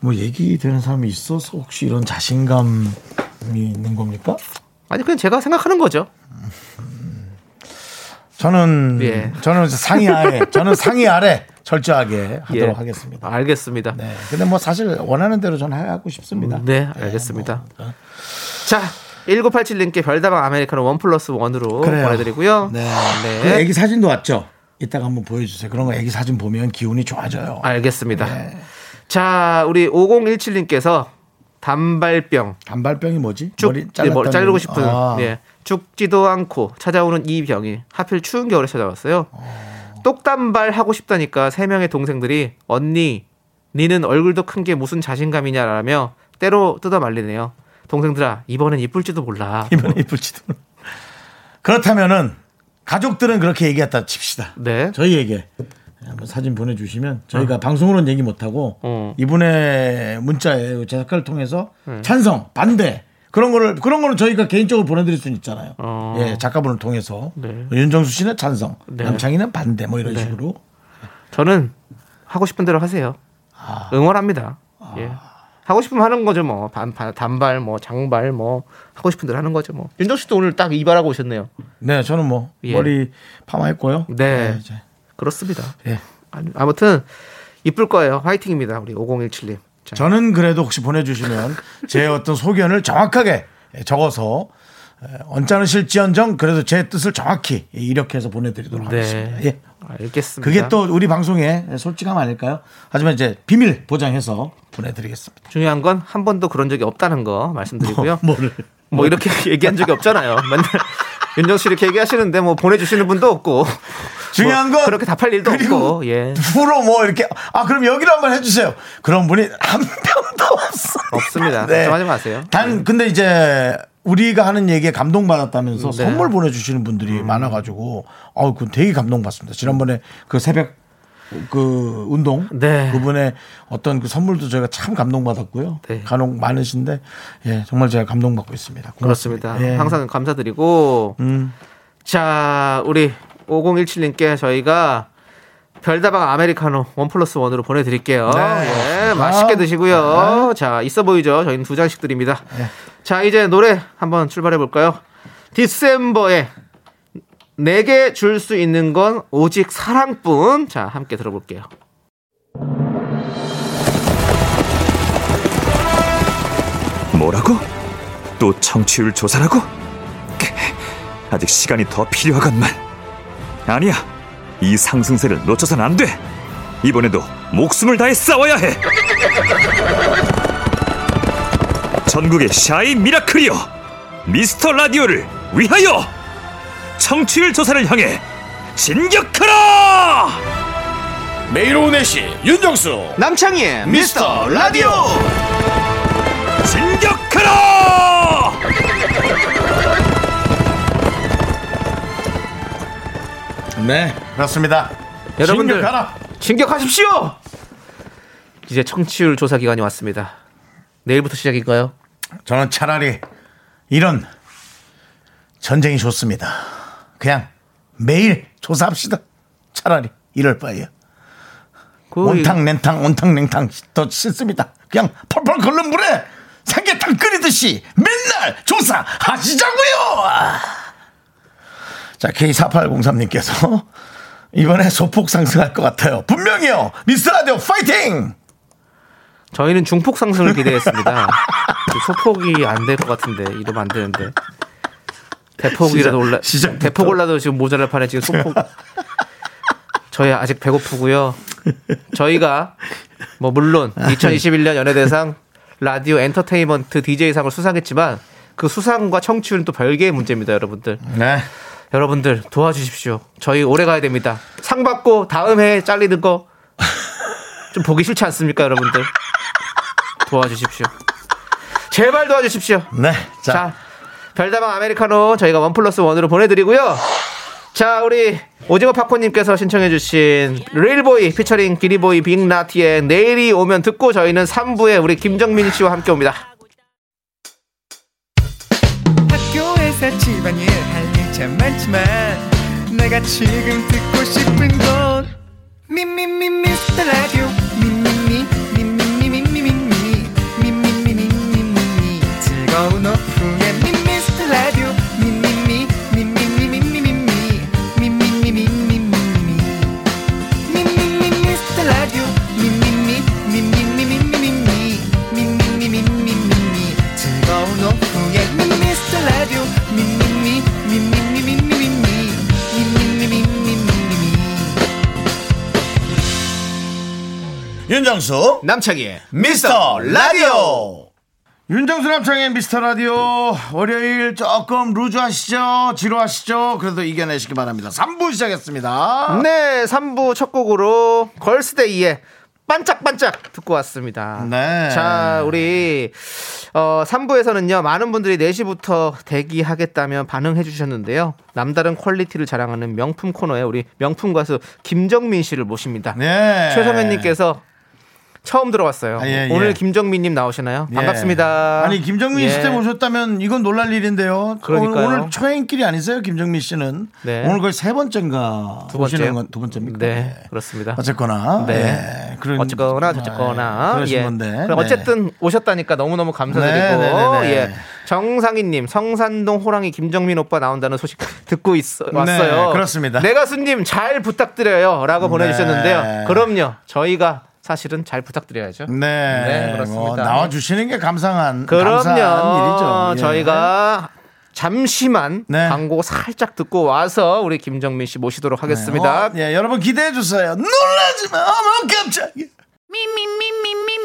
뭐 얘기되는 사람이 있어서 혹시 이런 자신감이 있는 겁니까? 아니 그냥 제가 생각하는 거죠. 저는 예. 저는 상의 아래 저는 상의 아래 철저하게 하도록 예. 하겠습니다. 알겠습니다. 네. 근데 뭐 사실 원하는 대로 저는 하고 싶습니다. 네, 알겠습니다. 네, 뭐. 자. 일구팔칠님께 별다방 아메리카노 원 플러스 원으로 보내드리고요. 네. 네. 그 애기 사진도 왔죠? 이따가 한번 보여주세요. 그런 거 애기 사진 보면 기운이 좋아져요. 알겠습니다. 네. 자, 우리 오공일칠님께서 단발병. 단발병이 뭐지? 쭉, 머리 네, 자르고 싶은. 아. 네. 죽지도 않고 찾아오는 이 병이 하필 추운 겨울에 찾아왔어요. 어. 똑단발 하고 싶다니까 세 명의 동생들이 언니, 니는 얼굴도 큰 게 무슨 자신감이냐라며 때로 뜯어 말리네요. 동생들아, 이번엔 이쁠지도 몰라. 이번엔 이쁠지도. 그렇다면은 가족들은 그렇게 얘기했다 칩시다. 네. 저희에게 한번 사진 보내주시면 저희가 어. 방송으로는 얘기 못하고 어. 이분의 문자에 제 작가를 통해서 네. 찬성, 반대 그런 거를 그런 거는 저희가 개인적으로 보내드릴 수는 있잖아요. 어. 예, 작가분을 통해서 네. 윤정수 씨는 찬성, 네. 남창희는 반대 뭐 이런 네. 식으로. 저는 하고 싶은 대로 하세요. 아. 응원합니다. 아. 예. 하고 싶으면 하는 거죠 뭐. 반, 반, 단발 뭐 장발 뭐 하고 싶은 대로 하는 거죠 뭐. 윤정 씨도 오늘 딱 이발하고 오셨네요. 네, 저는 뭐 예. 머리 파마했고요. 네, 네 이제. 그렇습니다. 예. 아무튼 이쁠 거예요. 화이팅입니다, 우리 오공일칠님. 자. 저는 그래도 혹시 보내주시면 제 어떤 소견을 정확하게 적어서 언짢으실지언정 그래도 제 뜻을 정확히 이렇게 해서 보내드리도록 네. 하겠습니다. 예. 알겠습니다. 그게 또 우리 방송의 솔직함 아닐까요? 하지만 이제 비밀 보장해서 보내드리겠습니다. 중요한 건 한 번도 그런 적이 없다는 거 말씀드리고요. 뭐, 뭐를, 뭐 뭐를. 이렇게 얘기한 적이 없잖아요. 맨날 윤정 씨 이렇게 얘기하시는데 뭐 보내주시는 분도 없고 중요한 뭐 건 그렇게 답할 일도 없고 예. 프로 뭐 이렇게 아 그럼 여기로 한번 해주세요. 그런 분이 한 명도 없어요. 없습니다. 네. 걱정하지 마세요. 단 네. 근데 이제. 우리가 하는 얘기에 감동받았다면서 네. 선물 보내주시는 분들이 음. 많아가지고, 아우, 그 되게 감동받습니다. 지난번에 그 새벽 그 운동 네. 그분의 어떤 그 선물도 저희가 참 감동받았고요. 네. 간혹 많으신데, 예, 정말 제가 감동받고 있습니다. 고맙습니다. 그렇습니다. 예. 항상 감사드리고, 음. 자, 우리 오공일칠님께 저희가 별다방 아메리카노 원 플러스 원으로 보내드릴게요. 네. 예, 맛있게 드시고요. 네. 자, 있어 보이죠? 저희는 두 장씩 드립니다. 네. 자, 이제 노래 한번 출발해볼까요? 디셈버에 내게 줄 수 있는 건 오직 사랑뿐. 자, 함께 들어볼게요. 뭐라고? 또 청취율 조사라고? 아직 시간이 더 필요하건만. 아니야. 이 상승세를 놓쳐선 안 돼. 이번에도 목숨을 다해 싸워야 해. 전국의 샤이 미라클이여, 미스터 라디오를 위하여 청취율 조사를 향해 진격하라. 매일 오후 네 시 윤정수 남창희의 미스터 라디오 진격하라. 네, 그렇습니다. 여러분들 진격하라. 진격하십시오. 이제 청취율 조사 기간이 왔습니다. 내일부터 시작일까요? 저는 차라리 이런 전쟁이 좋습니다. 그냥 매일 조사합시다. 차라리 이럴 바에요. 그... 온탕 냉탕 온탕 냉탕 더 싫습니다. 그냥 펄펄 끓는 물에 삼계탕 끓이듯이 맨날 조사하시자고요. 자, 케이 사팔공삼님께서 이번에 소폭 상승할 것 같아요. 분명히요. 미스터라디오 파이팅! 저희는 중폭 상승을 기대했습니다. 소폭이 안 될 것 같은데 이러면 안 되는데 대폭이라도 올라 시작, 대폭 올라도 지금 모자랄 판에 지금 소폭. 저희 아직 배고프고요. 저희가 뭐 물론 이천이십일년 연예대상 라디오 엔터테인먼트 디제이상을 수상했지만 그 수상과 청취율은 또 별개의 문제입니다, 여러분들. 네. 여러분들 도와주십시오. 저희 오래 가야 됩니다. 상 받고 다음 해에 잘리는 거 좀 보기 싫지 않습니까, 여러분들? 도와주십시오. 제발 도와주십시오. 네. 자. 자, 별다방 아메리카노 저희가 원 플러스 원으로 보내드리고요. 자, 우리 오징어 팝콘님께서 신청해주신 릴보이 피처링 기리보이 빅나티의 내일이 오면 듣고 저희는 삼부에 우리 김정민 씨와 함께 옵니다. 학교에서 집안일 할 일 참 많지만 내가 지금 듣고 싶은 건 미미미 미스터 라디오 미미미 즐거운 오픈의 미스터 라디오 미미미 미미미 미미미 미미미 미미미 미미미 미스터 라디오 미미미 미미미 미미미 미미미 미미미 즐거운 오픈의 미스터 라디오 미미미 미미미 미미미 미미미 미미미 윤정수 남창희의 미스터 라디오. 윤정수 남창의 미스터라디오 월요일 조금 루즈하시죠? 지루하시죠? 그래도 이겨내시기 바랍니다. 삼부 시작했습니다. 네, 삼부 첫 곡으로 걸스데이의 반짝반짝 듣고 왔습니다. 네. 자, 우리 어, 삼 부에서는요 많은 분들이 네 시부터 대기하겠다면 반응해 주셨는데요, 남다른 퀄리티를 자랑하는 명품 코너에 우리 명품 가수 김정민 씨를 모십니다. 네. 최성현님께서 처음 들어왔어요. 아, 예, 예. 오늘 김정민님 나오시나요? 예. 반갑습니다. 아니 김정민 씨 때문에 오셨다면 이건 놀랄 일인데요. 그러니까요. 오늘 초행길이 아니세요, 김정민 씨는? 네. 오늘 거의 세 번째인가 두 번째 건 두 번째입니까? 네. 네, 그렇습니다. 어쨌거나, 네, 그런 어쨌거나 어쨌거나 아, 예. 그러신 예. 건데. 그럼 어쨌든 네. 오셨다니까 너무 너무 감사드리고, 네, 네, 네, 네. 예. 정상희님, 성산동 호랑이 김정민 오빠 나온다는 소식 듣고 있어, 왔어요. 네, 그렇습니다. 내 가수님 잘 부탁드려요라고 보내주셨는데요. 네. 그럼요, 저희가 사실은 잘 부탁드려야죠. 네, 네 그렇습니다. 어, 나와주시는 게 감사한, 그럼요. 감사한 일이죠. 예. 저희가 잠시만 네. 광고 살짝 듣고 와서 우리 김정민 씨 모시도록 하겠습니다. 네. 어, 예, 여러분 기대해 주세요. 놀라지 마. 어머 깜짝이야.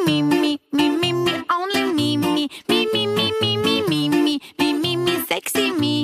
미미미미미미미미미 only 미미미미미미미미미미 섹시 미.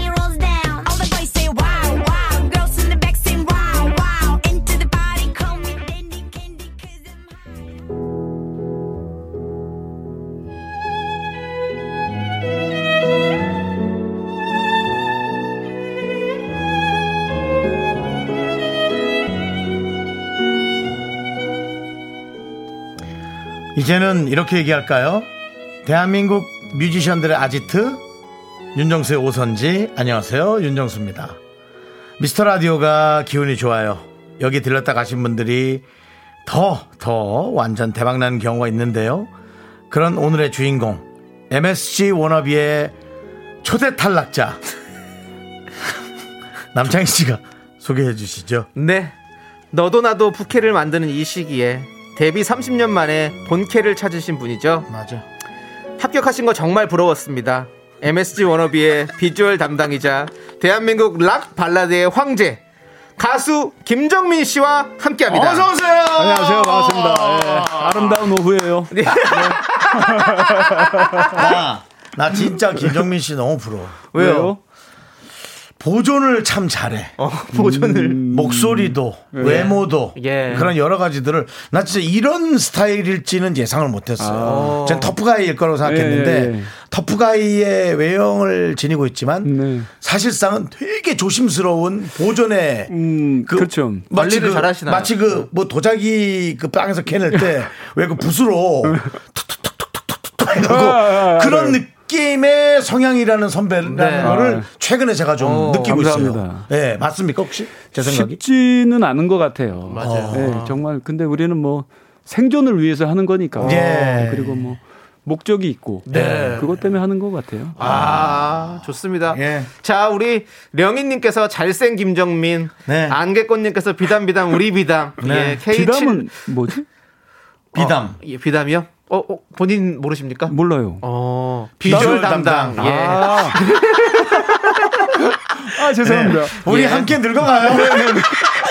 이제는 이렇게 얘기할까요? 대한민국 뮤지션들의 아지트 윤정수의 오선지. 안녕하세요, 윤정수입니다. 미스터라디오가 기운이 좋아요. 여기 들렀다 가신 분들이 더 더 완전 대박나는 경우가 있는데요, 그런 오늘의 주인공 엠에스지 워너비의 초대 탈락자 남창희씨가 소개해 주시죠. 네, 너도 나도 부캐를 만드는 이 시기에 데뷔 삼십 년 만에 본캐를 찾으신 분이죠. 맞아. 합격하신 거 정말 부러웠습니다. 엠에스지 워너비의 비주얼 담당이자 대한민국 락 발라드의 황제 가수 김정민 씨와 함께합니다. 어서 오세요. 안녕하세요. 반갑습니다. 예, 아름다운 오후예요. 네. 나, 나 진짜 김정민 씨 너무 부러워. 왜요? 보존을 참 잘해. 어, 보존을. 음... 목소리도, 예. 외모도, 예. 그런 여러 가지들을. 나 진짜 이런 스타일일지는 예상을 못했어요. 아. 전 터프가이일 거라고 생각했는데, 예. 터프가이의 외형을 지니고 있지만, 네. 사실상은 되게 조심스러운 보존의. 음, 그, 그렇죠. 마치 그, 잘하시나요? 마치 그, 뭐 도자기 그 빵에서 캐낼 때, 왜 그 붓으로 툭툭툭툭툭툭툭 해가지고, 그런 느낌. 게임의 성향이라는 선배라는 네. 거를 최근에 제가 좀 어, 느끼고 감사합니다. 있어요. 네, 맞습니까 혹시? 제 생각이? 쉽지는 않은 것 같아요. 맞아요. 네, 정말. 근데 우리는 뭐 생존을 위해서 하는 거니까. 네. 그리고 뭐 목적이 있고 네. 그것 때문에 하는 것 같아요. 아, 좋습니다. 예. 자, 우리 령인님께서 잘생 김정민, 네. 안개꽃님께서 비담비담 우리 비담. 네. 예, 케이 칠... 비담은 뭐지? 비담. 어, 예, 비담이요? 어, 어, 본인 모르십니까? 몰라요. 어, 비주얼 담당. 담당. 예. 아. 아, 죄송합니다. 네. 우리 예. 함께 늙어가요.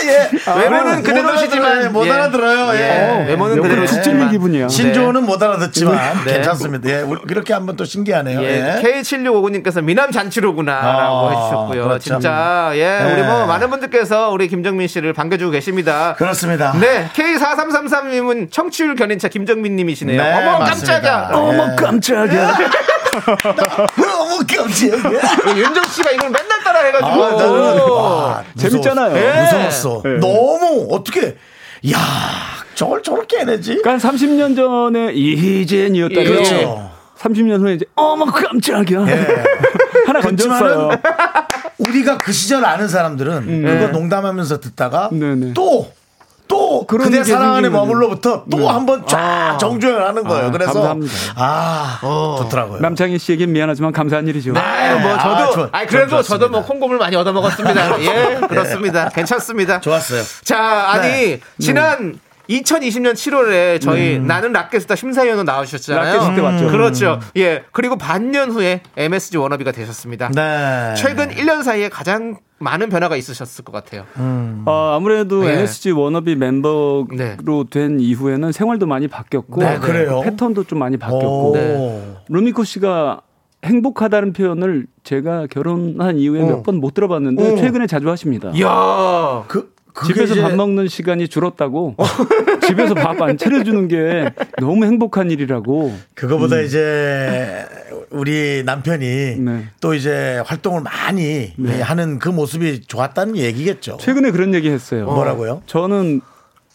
예. 아, 외모는 그대로시지만 못 알아들어요. 예. 예. 외모는 그대로 시점인 기분이야. 신조어는 못 알아듣지만 네. 괜찮습니다. 예. 이렇게 한번 또 신기하네요. 예. 예. 케이 칠육오구님께서 미남 잔치로구나라고 아, 해주셨고요. 그렇죠. 진짜 예. 네. 우리 뭐 많은 분들께서 우리 김정민 씨를 반겨주고 계십니다. 그렇습니다. 네. 케이 사삼삼삼님은 청취율 견인차 김정민님이시네요. 네, 어머, 깜짝이야. 네. 어머 깜짝이야. 어머 깜짝이야. 너무 귀엽지. 윤정 씨가 이걸 맨날 따라 해가지고 아, 나는, 와, 재밌잖아요. 예. 무서웠어. 예. 너무 어떻게 야 저걸 저렇게 해내지? 그러니까 삼십 년 전에 이희진이었다면 예. 그렇죠. 삼십 년 후에 이제 어머 깜짝이야. 예. 하나 건졌어요. 우리가 그 시절 아는 사람들은 음. 그거 네. 농담하면서 듣다가 또 또 또 그대 사랑 안에 머물러부터 또 한 번 쫙 정주행하는 거예요. 아, 그래서 감사합니다. 아 어. 좋더라고요. 남창희 씨에겐 미안하지만 감사한 일이죠. 네, 네. 뭐 저도 아, 아 그래도 저도 뭐 콩고물 많이 얻어 먹었습니다. 예, 그렇습니다. 네. 괜찮습니다. 좋았어요. 자, 아니 네. 지난 네. 이천이십 년 칠월에 저희 음. 나는 락게스타 심사위원으로 나오셨잖아요. 락게스타 때 왔죠. 음. 그렇죠. 예. 그리고 반년 후에 엠에스지 워너비가 되셨습니다. 네. 최근 일 년 사이에 가장 많은 변화가 있으셨을 것 같아요. 음. 어, 아무래도 네. 엠에스지 워너비 멤버로 네. 된 이후에는 생활도 많이 바뀌었고 네, 그래요? 패턴도 좀 많이 바뀌었고 네. 루미코 씨가 행복하다는 표현을 제가 결혼한 이후에 몇 번 못 들어봤는데 오. 최근에 자주 하십니다. 이야. 그 집에서 이제... 밥 먹는 시간이 줄었다고 집에서 밥 안 차려주는 게 너무 행복한 일이라고. 그거보다 음. 이제 우리 남편이 네. 또 이제 활동을 많이 네. 하는 그 모습이 좋았다는 얘기겠죠. 최근에 그런 얘기 했어요. 어. 뭐라고요? 저는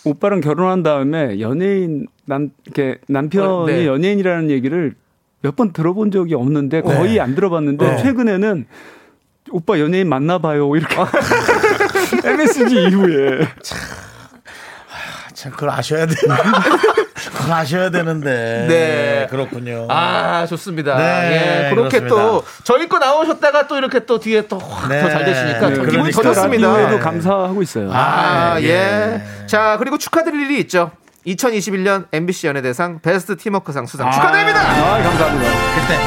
오빠랑 결혼한 다음에 연예인 남, 이렇게 남편이 어, 네. 연예인이라는 얘기를 몇 번 들어본 적이 없는데 거의 네. 안 들어봤는데 어. 최근에는 오빠 연예인 만나봐요 이렇게 엠에스지 이후에 참, 아, 참 그걸 아셔야 되나? 그걸 아셔야 되는데. 네, 그렇군요. 아, 좋습니다. 네, 예, 그렇게 그렇습니다. 또 저희 거 나오셨다가 또 이렇게 또 뒤에 또 확 더 잘 네, 되시니까 네, 기분이 더 좋습니다. 네. 감사하고 있어요. 아, 네. 예. 자, 그리고 축하드릴 일이 있죠. 이천이십일 년 엠비씨 연예대상 베스트 팀워크상 수상 아, 축하드립니다. 아, 감사합니다. 그때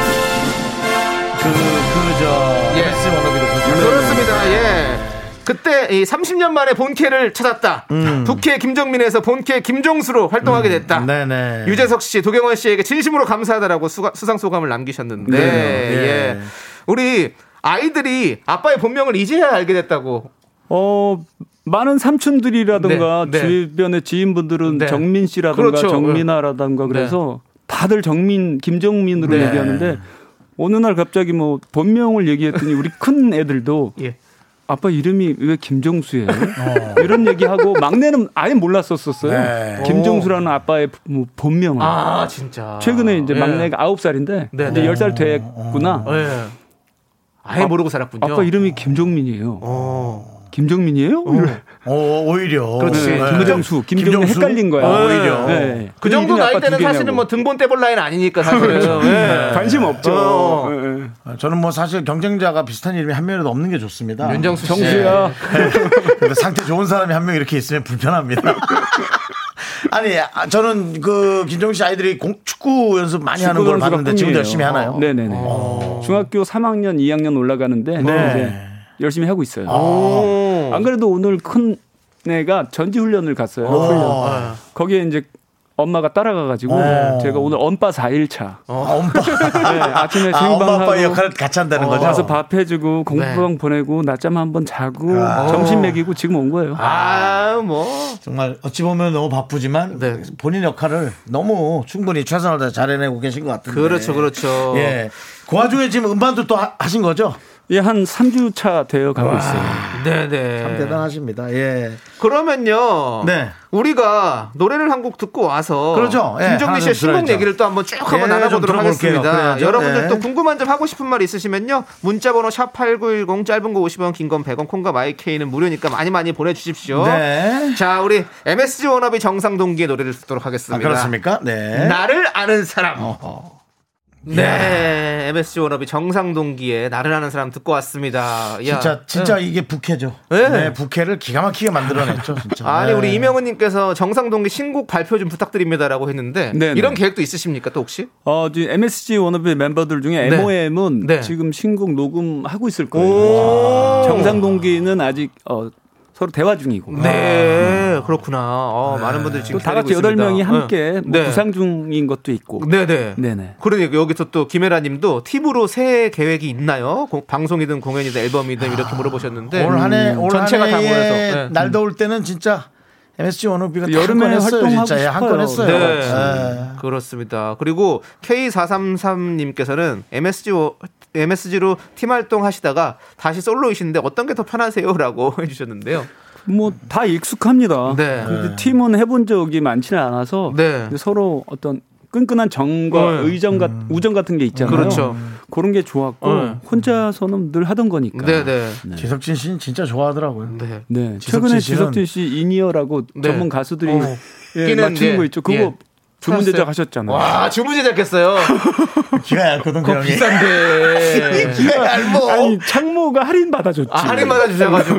그 그저 예. 엠비씨 워너비로 그렇습니다. 예. 그때 이 삼십 년 만에 본캐를 찾았다. 음. 부캐 김정민에서 본캐 김종수로 활동하게 됐다. 음. 유재석 씨, 도경원 씨에게 진심으로 감사하다라고 수가, 수상 소감을 남기셨는데 네. 예. 우리 아이들이 아빠의 본명을 이제야 알게 됐다고. 어, 많은 삼촌들이라든가 네. 네. 주변의 지인분들은 네. 정민 씨라든가 그렇죠. 정민아라든가 네. 그래서 다들 정민, 김정민으로 네. 얘기하는데 어느 날 갑자기 뭐 본명을 얘기했더니 우리 큰 애들도 예. 아빠 이름이 왜 김정수예요? 어. 이런 얘기하고 막내는 아예 몰랐었었어요. 네. 김정수라는 아빠의 뭐 본명을. 아, 진짜. 최근에 이제 네. 막내가 아홉 살인데 네. 이제 열 살 됐구나. 네. 아예 아, 모르고 살았군요. 아빠 이름이 김종민이에요. 어. 김정민이에요? 어. 어, 오히려. 그렇지. 네. 김정수, 김정수 헷갈린 거야. 어, 오히려. 네. 그 정도 나이 때는 사실은 뭐 등본 떼볼 라인 아니니까 사실은. 그렇죠. 네. 관심 없죠. 어. 네. 저는 뭐 사실 경쟁자가 비슷한 이름이 한 명이라도 없는 게 좋습니다. 윤정수 씨. 정수야. 네. 상태 좋은 사람이 한 명 이렇게 있으면 불편합니다. 아니, 저는 그 김정민 씨 아이들이 공, 축구 연습 많이 축구 하는 걸 봤는데 지금도 열심히 하나요? 어. 네네네. 어. 중학교 삼 학년, 이 학년 올라가는데 네. 이제 열심히 하고 있어요. 오. 안 그래도 오늘 큰 애가 전지훈련을 갔어요. 훈련. 거기에 이제 엄마가 따라가가지고 오. 제가 오늘 엄빠 사 일 차. 어. 아, 엄빠. 네, 아침에 아, 엄마 아빠 역할을 같이 한다는 거죠. 가서 밥 해주고 공부방 네. 보내고 낮잠 한번 자고 아. 점심 먹이고 지금 온 거예요. 아, 뭐 정말 어찌 보면 너무 바쁘지만 네. 본인 역할을 너무 충분히 최선을 다 잘해내고 계신 것 같은데. 그렇죠, 그렇죠. 예, 그 와중에 지금 음반도 또 하, 하신 거죠? 예, 한 삼 주 차 되어 가고 있어요. 네네. 참 대단하십니다. 예. 그러면요. 네. 우리가 노래를 한 곡 듣고 와서. 그렇죠. 예, 김정민 씨의 신곡 얘기를 또 한번 쭉 한번 예, 나눠보도록 하겠습니다. 그래야죠. 여러분들 네. 또 궁금한 점 하고 싶은 말 있으시면요. 문자번호 샵팔구일공 짧은 거 오십 원, 긴 건 백 원, 콩과 마이케이는 무료니까 많이 많이 보내주십시오. 네. 자, 우리 엠에스지 워너비 정상동기의 노래를 듣도록 하겠습니다. 아, 그렇습니까? 네. 나를 아는 사람. 어허. 네, 야. 엠에스지 워너비 정상동기의 나를 아는 사람 듣고 왔습니다. 야. 진짜 진짜 네. 이게 부캐죠. 네. 네, 부캐를 기가 막히게 만들어냈죠, 진짜. 아니 네. 우리 이명은님께서 정상동기 신곡 발표 좀 부탁드립니다라고 했는데 네네. 이런 계획도 있으십니까, 또 혹시? 어, 지금 엠에스지 워너비 멤버들 중에 네. 엠오엠은 네. 지금 신곡 녹음하고 있을 거예요. 정상동기는 아직 어. 서로 대화 중이고. 네, 아, 그렇구나. 아, 네. 많은 분들이 지금 다 같이 여덟 명이 함께 네. 뭐 구상 중인 것도 있고. 네네. 네네. 그러니까 여기서 또 김혜라님도 팁으로 새해 계획이 있나요? 고, 방송이든 공연이든 앨범이든 아, 이렇게 물어보셨는데 올 한해 음, 전체가 다 모여서 네. 날 더울 때는 진짜 엠에스지 워너비가 여름에 활동하고 진짜 한 건 했어요. 네. 네. 그렇습니다. 그리고 케이 사삼삼님께서는 엠에스지 엠에스지로 팀 활동하시다가 다시 솔로이신데 어떤 게 더 편하세요라고 해주셨는데요. 뭐 다 익숙합니다. 네. 근데 팀은 해본 적이 많지는 않아서 네. 서로 어떤 끈끈한 정과 네. 의정 같, 우정 같은 게 있잖아요. 그렇죠. 그런 게 좋았고 네. 혼자서는 늘 하던 거니까. 네네. 네. 네. 지석진 씨는 진짜 좋아하더라고요. 네. 네. 지석진 최근에 씨는... 지석진 씨 인이어라고 네. 전문 가수들이 어. 예, 맞추는 예. 거 있죠. 그거. 예. 주문 제작 하셨잖아요. 와, 주문 제작했어요. 기가 얇거든, 그거 비싼데. 기가 얇어. 아니, 창모가 할인 받아줬지. 아, 할인 받아주셔가지고.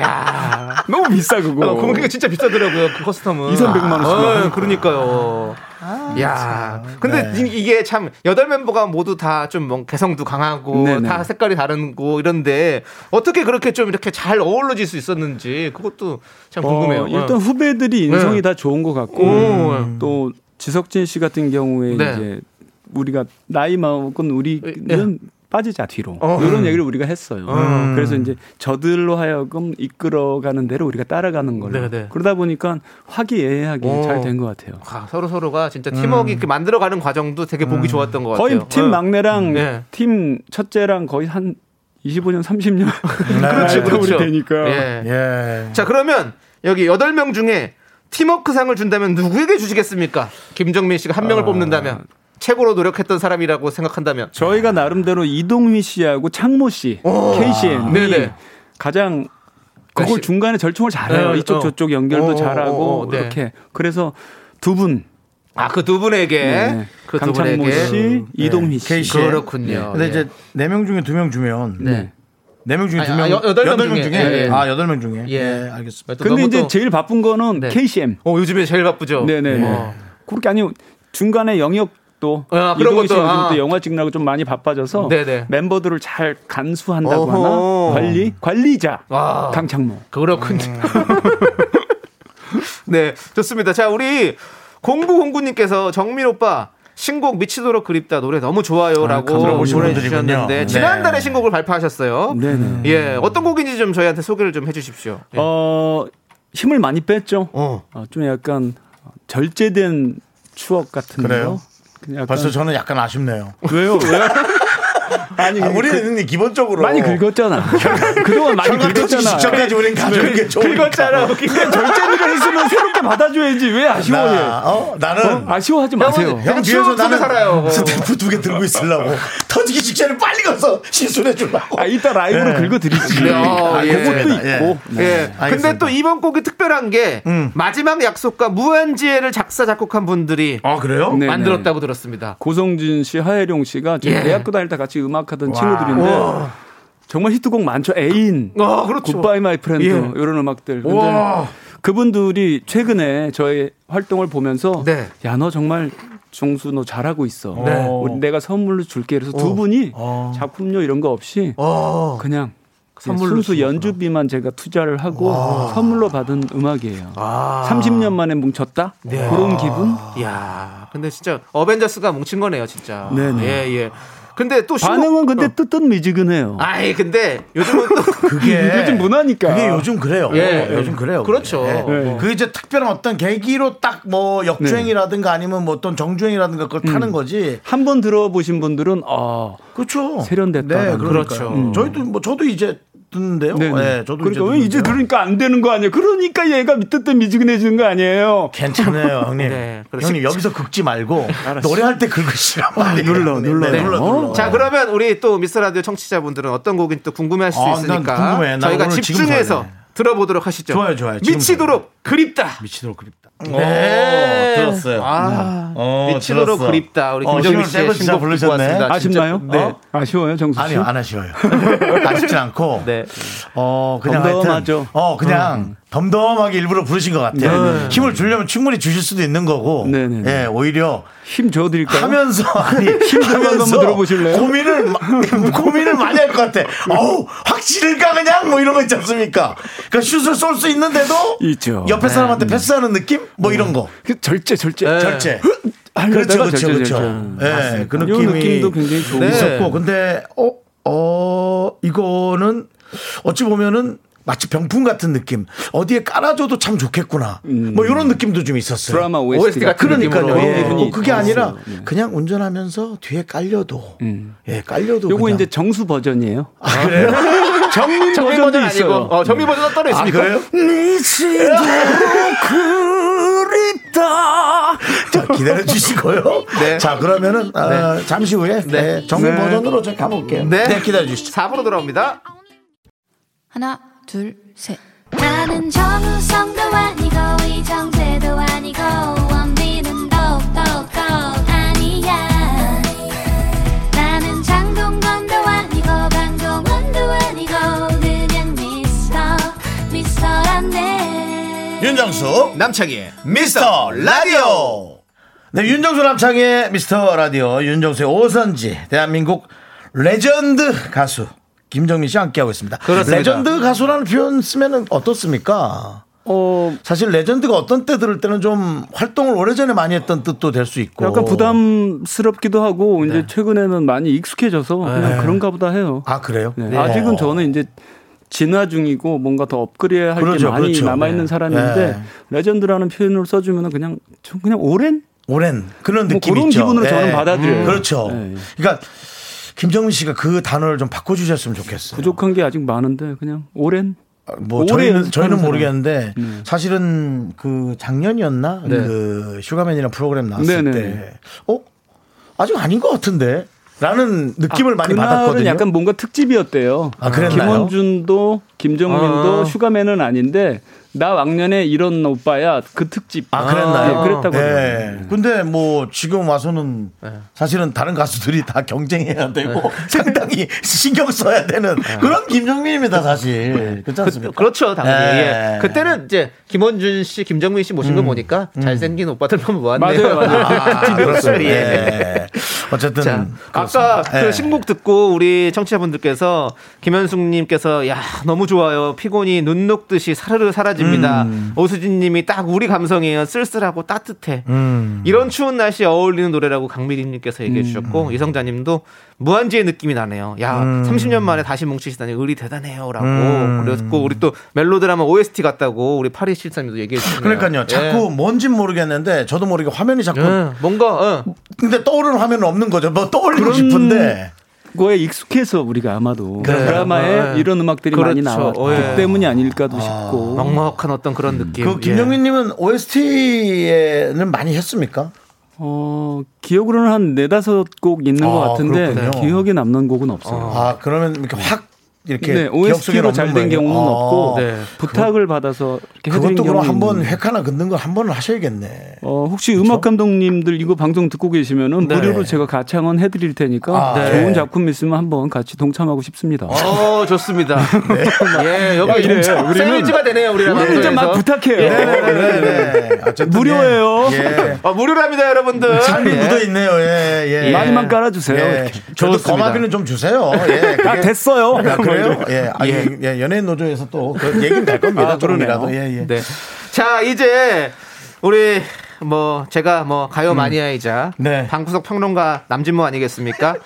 야, 너무 비싸, 그거. 어, 그러니까 진짜 비싸더라고요, 그 커스텀은. 이천백만 원씩. 어, 그러니까요. 아, 야, 그렇죠. 근데 네. 이게 참 여덟 멤버가 모두 다 좀 뭐 개성도 강하고 네네. 다 색깔이 다른고 이런데 어떻게 그렇게 좀 이렇게 잘 어우러질 수 있었는지 그것도 참 어, 궁금해요. 일단 어. 후배들이 인성이 네. 다 좋은 것 같고 음. 또 지석진 씨 같은 경우에 네. 이제 우리가 나이 먹은 우리는 네. 빠지자 뒤로 어, 이런 음. 얘기를 우리가 했어요. 음. 그래서 이제 저들로 하여금 이끌어가는 대로 우리가 따라가는 걸로. 네네. 그러다 보니까 화기애애하게 잘 된 것 같아요. 아, 서로 서로가 진짜 팀워크 음. 만들어가는 과정도 되게 보기 음. 좋았던 것 거의 같아요. 거의 팀 음. 막내랑 네. 팀 첫째랑 거의 한 이십오 년 삼십 년 그렇지 그렇죠. 되니까. 예. 예. 자 그러면 여기 여덟 명 중에 팀워크상을 준다면 누구에게 주시겠습니까? 김정민 씨가 한 명을 어. 뽑는다면. 최고로 노력했던 사람이라고 생각한다면 저희가 나름대로 이동휘 씨하고 창모 씨 케이씨엠이 네네. 가장 그걸 다시. 중간에 절충을 잘해요. 네, 이쪽 어. 저쪽 연결도 어, 잘하고 어, 네. 이렇게 그래서 두 분 아, 그 두 분에게 네. 그 강창모 분에게. 씨, 네. 이동휘 씨 케이씨엠. 그렇군요. 근데 네. 이제 네 명 중에 두 명 주면 네. 네 명 중에 두 명. 아, 여덟 명 중에. 중에? 예, 예. 아, 여덟 명 중에. 예, 네, 알겠습니다. 근데 이제 또... 제일 바쁜 거는 네. 케이씨엠. 어, 요즘에 제일 바쁘죠. 네, 네. 어. 그렇게 아니요. 중간에 영역 또 아, 이동희 씨는 아. 또 영화 찍느라고 좀 많이 바빠져서 네네. 멤버들을 잘 간수한다고 어허. 하나 관리 관리자 아. 강창모 그렇군요. 음. 네 좋습니다. 자 우리 공구공구님께서 정민 오빠 신곡 미치도록 그립다 노래 너무 좋아요라고 아, 보내주셨는데 네. 지난달에 신곡을 발표하셨어요. 네네. 예 어떤 곡인지 좀 저희한테 소개를 좀 해주십시오. 예. 어 힘을 많이 뺐죠. 어. 어, 좀 약간 절제된 추억 같은 거요. 약간... 벌써 저는 약간 아쉽네요. 왜요? 왜요? 아니, 아, 우리는 그, 기본적으로 많이 긁었잖아. 그동안 많이 긁었잖아. 직전까지 우리는 가져온 게 좋으니까. 긁었잖아. 그러니까 절제미가 있으면 새롭게 받아줘야지. 왜 아쉬워해? 나, 어? 나는 어? 아쉬워하지 마세요. 형 뒤에서 나는 살아요. 스태프 두 개 들고 있으려고 터지기 직전에 빨리 가서 실수를 해주려고. 아, 이따 라이브로 네. 긁어드리지. 네. 아, 예. 그것도 있고. 예. 네. 네. 근데 또 이번 곡이 특별한 게 음. 마지막 약속과 무한지혜를 작사 작곡한 분들이 아, 그래요? 네네. 만들었다고 들었습니다. 고성진 씨, 하애룡 씨가 예. 대학교 다닐 때 같이 음악 하던 친구들인데 와. 정말 히트곡 많죠. 애인, 아, 그렇죠. 굿바이 마이 프렌드 예. 이런 음악들. 근데 와. 그분들이 최근에 저의 활동을 보면서 네. 야, 너 정말 정수 너 잘하고 있어. 네. 내가 선물로 줄게. 그래서 어. 두 분이 어. 작품료 이런 거 없이 어. 그냥 선물로 순수 연주비만 제가 투자를 하고 와. 선물로 받은 음악이에요. 와. 삼십 년 만에 뭉쳤다? 네. 그런 기분? 이야, 근데 진짜 어벤져스가 뭉친 거네요, 진짜. 네네. 예, 예. 근데 또 반응은 근데 뜨뜻미지근해요. 아이 근데 요즘은 또 그게 요즘 문화니까. 그게 요즘 그래요. 예, 요즘 그래요. 그렇죠. 예. 예. 그게 이제 특별한 어떤 계기로 딱 뭐 역주행이라든가 아니면 뭐 어떤 정주행이라든가 그걸 음. 타는 거지. 한번 들어보신 분들은 아 그렇죠. 세련됐다. 네, 그렇죠. 음. 저희도 뭐 저도 이제 듣는데요. 네, 네. 저도 그러니까 이제, 왜 이제 들으니까 안 되는 거 아니에요. 그러니까 얘가 밑뜻뜻 미지근해지는 거 아니에요. 괜찮아요, 형님. 네, 형님 여기서 긁지 말고 알았어. 노래할 때 긁으시라고. 아, 눌러, 네, 눌러, 네. 눌러, 어? 눌러. 자, 그러면 우리 또 미스 라디오 청취자분들은 어떤 곡인지 또 궁금해하실 아, 수 있으니까 난 궁금해. 난 저희가 집중해서 들어보도록 하시죠. 좋아요, 좋아요. 미치도록 그립다. 미치도록 그립다. 네, 오, 들었어요. 아, 오, 미치도록 들었어. 그립다. 우리 김정민 씨의 신곡 불러주셨네. 아쉽나요? 네, 어? 아쉬워요, 정수 씨. 아니요, 안 아쉬워요. 아쉽진 않고. 네, 어 그냥 덤덤하죠. 어 그냥 음. 덤덤하게 일부러 부르신 것 같아요. 네. 힘을 주려면 충분히 주실 수도 있는 거고. 네, 네, 네. 예, 오히려 힘 줘드릴까요? 하면서 아니 힘 하면서 한번 들어보실래요? 고민을 고민을 많이 할 것 같아. 어우 확실할까 그냥 뭐 이런 거 있지 않습니까? 그러니까 슛을 쏠 수 있는데도 있죠. 옆에 사람한테 네. 패스하는 느낌? 뭐 네. 이런 거. 절제, 절제, 네. 절제. 그렇죠, 그렇죠, 그렇죠. 예, 그 느낌이 느낌도 굉장히 좋은 네. 있었고, 근데 어, 어 이거는 어찌 보면은 마치 병풍 같은 느낌. 어디에 깔아줘도 참 좋겠구나. 음. 뭐 이런 느낌도 좀 있었어요. 드라마 오에스티 같은 그러니까요. 예. 어, 그게 아니라 네. 그냥 운전하면서 뒤에 깔려도, 음. 예, 깔려도. 요거 이제 정수 버전이에요. 아, 그래요? 정민 버전도 있어요. 어, 정민 네. 버전도 따로 있습니까? 아, 그래요? 미치도록 그립다. 자, 기다려주시고요. 네. 자, 그러면은 어, 네. 잠시 후에 네. 네. 정규 네. 버전으로 제가 가볼게요. 네. 네, 기다려주시죠. 사 부로 돌아옵니다. 하나, 둘, 셋. 나는 정우성도 아니고 이정재도 아니고 원빈은 더욱더 아니야. 나는 장동건도 아니고 강동원도 아니고 그냥 미스터 미스터란데. 윤정수 남창희의 미스터 라디오. 네, 윤정수 남창희의 미스터 라디오. 윤정수의 오선지 대한민국 레전드 가수 김정민 씨와 함께하고 있습니다. 그렇습니다. 레전드 가수라는 표현 쓰면 어떻습니까? 어... 사실 레전드가 어떤 때 들을 때는 좀 활동을 오래전에 많이 했던 뜻도 될 수 있고 약간 부담스럽기도 하고 네. 이제 최근에는 많이 익숙해져서 그냥 그런가 보다 해요. 아, 그래요? 네. 네. 아직은 저는 이제 진화 중이고 뭔가 더 업그레이드 할 게 그렇죠, 많이 그렇죠. 남아있는 네. 사람인데 네. 레전드라는 표현으로 써주면 그냥 좀 그냥 오랜? 오랜 그런 느낌이 뭐 그런 있죠. 기분으로 네. 저는 받아들여요. 음. 그렇죠. 네. 그러니까 김정민 씨가 그 단어를 좀 바꿔주셨으면 좋겠어요. 부족한 게 아직 많은데 그냥 오랜. 뭐 저희는 저희는 모르겠는데 음. 사실은 그 작년이었나 네. 그 슈가맨이라는 프로그램 나왔을 네네. 때, 어 아직 아닌 것 같은데라는 느낌을 아, 많이 받았거든요. 약간 뭔가 특집이었대요. 아, 그랬나요? 김원준도 김정민도 아. 슈가맨은 아닌데 나 왕년에 이런 오빠야 그 특집. 아, 그랬나요? 네, 그랬다고. 네. 근데 뭐 지금 와서는 네. 사실은 다른 가수들이 다 경쟁해야 되고 네. 상당히 신경 써야 되는 네. 그런 김정민입니다, 사실. 네. 그렇지 않습니까? 그, 그렇죠, 당연히. 네. 예. 그때는 이제 김원준 씨, 김정민 씨 모신 음. 거 보니까 음. 잘생긴 오빠들만 모았네요. 맞아요, 맞아요. 아, 그렇습니다. 예. 네. 어쨌든 자, 아까 네. 그 신곡 듣고 우리 청취자분들께서 김현숙님께서 야 너무 좋아요. 피곤이 눈 녹듯이 사르르 사라지. 입니다. 음. 오수진님이 딱 우리 감성이에요. 쓸쓸하고 따뜻해. 음. 이런 추운 날씨에 어울리는 노래라고 강미림님께서 얘기해 주셨고 음. 이성자님도 무한지의 느낌이 나네요. 야 음. 삼십 년 만에 다시 뭉치시다니 의리 대단해요라고. 음. 그리고 우리 또 멜로드라마 오에스티 같다고 우리 파리실사님도 얘기해 주셨네요. 그러니까요. 자꾸 예. 뭔진 모르겠는데 저도 모르게 화면이 자꾸 예. 뭔가 예. 근데 떠오르는 화면은 없는 거죠. 뭐 떠올리고 그런... 싶은데. 그거에 익숙해서 우리가 아마도 네. 드라마에 네. 이런 음악들이 그렇죠. 많이 나왔기 네. 때문이 아닐까도 아, 싶고 막막한 어떤 그런 음. 느낌. 그 김정민님은 예. 오에스티에는 많이 했습니까? 어 기억으로는 한 네다섯 곡 있는 아, 것 같은데 그렇군요. 기억에 남는 곡은 없어요. 아, 아 그러면 이렇게 확 이렇게 네, 오에스티로 잘된 경우는 아, 없고 네. 부탁을 그거, 받아서 이렇게 해드린 그것도 그럼 한번 획하나 긋는 걸 한 번은 하셔야겠네. 어, 혹시 그렇죠? 음악 감독님들 이거 방송 듣고 계시면은 네. 무료로 제가 가창은 해드릴 테니까 아, 네. 좋은 작품 있으면 한번 같이 동참하고 싶습니다. 어, 좋습니다. 네. 예, 여기 이래 셀리지가 되네요. 우리는 좀 막 부탁해요. 예. 네, 네, 네. 무료예요. 예. 아, 무료랍니다, 여러분들. 삶이 예. 묻어 있네요. 예, 예. 많이만 깔아주세요. 예. 저도 거마비는 좀 주세요. 예, 아, 됐어요. 예, 아, 예. 예, 연예인 노조에서 또 그 얘기는 될 겁니다. 아, 조금이라도. 예, 예. 네. 자, 이제 우리 뭐 제가 뭐 가요 마니아이자 음. 네. 방구석 평론가 남진모 아니겠습니까?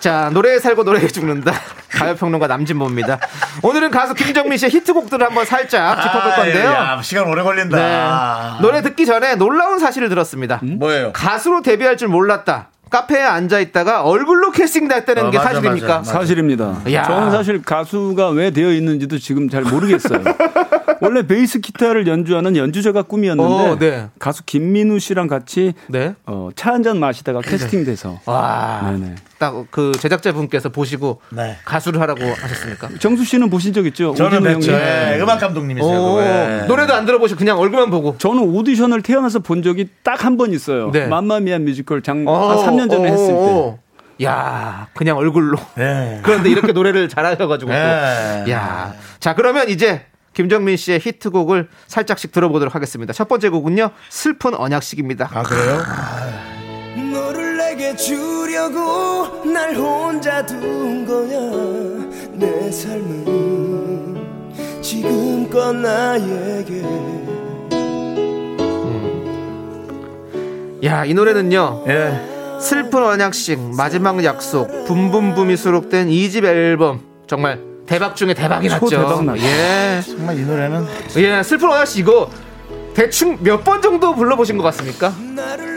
자, 노래에 살고 노래에 죽는다. 가요 평론가 남진모입니다. 오늘은 가수 김정민 씨의 히트곡들을 한번 살짝 짚어볼 건데요. 아, 야, 시간 오래 걸린다. 네. 노래 듣기 전에 놀라운 사실을 들었습니다. 음? 뭐예요? 가수로 데뷔할 줄 몰랐다. 카페에 앉아있다가 얼굴로 캐스팅됐다는 어, 게 맞아, 사실입니까? 맞아, 맞아. 사실입니다. 야. 저는 사실 가수가 왜 되어 있는지도 지금 잘 모르겠어요. 원래 베이스 기타를 연주하는 연주자가 꿈이었는데 오, 네. 가수 김민우 씨랑 같이 네? 어, 차 한 잔 마시다가 캐스팅돼서 와, 딱 그 제작자분께서 보시고 네. 가수를 하라고 하셨습니까? 정수 씨는 보신 적 있죠? 저는 뵀죠. 예, 음악 감독님이세요. 예. 노래도 안 들어보시고 그냥 얼굴만 보고. 저는 오디션을 태어나서 본 적이 딱 한 번 있어요. 네. 맘마미아 뮤지컬 장 삼 년 전에 했을 때. 야, 그냥 얼굴로. 예. 그런데 이렇게 노래를 잘하셔가지고. 예. 야, 자 그러면 이제. 김정민 씨의 히트곡을 살짝씩 들어보도록 하겠습니다. 첫 번째 곡은요, 슬픈 언약식입니다. 아, 그래요? 너를 내게 주려고 날 혼자 둔 거야. 내 삶은 지금껏 나에게. 음. 야, 이 노래는요. 예. 슬픈 언약식, 마지막 약속, 붐붐붐이 수록된 이 집 앨범. 정말. 대박 중에 대박이 났죠. 대박 예. 정말 이 노래는 예, 슬픈 언약식 이거 대충 몇 번 정도 불러보신 것 같습니까?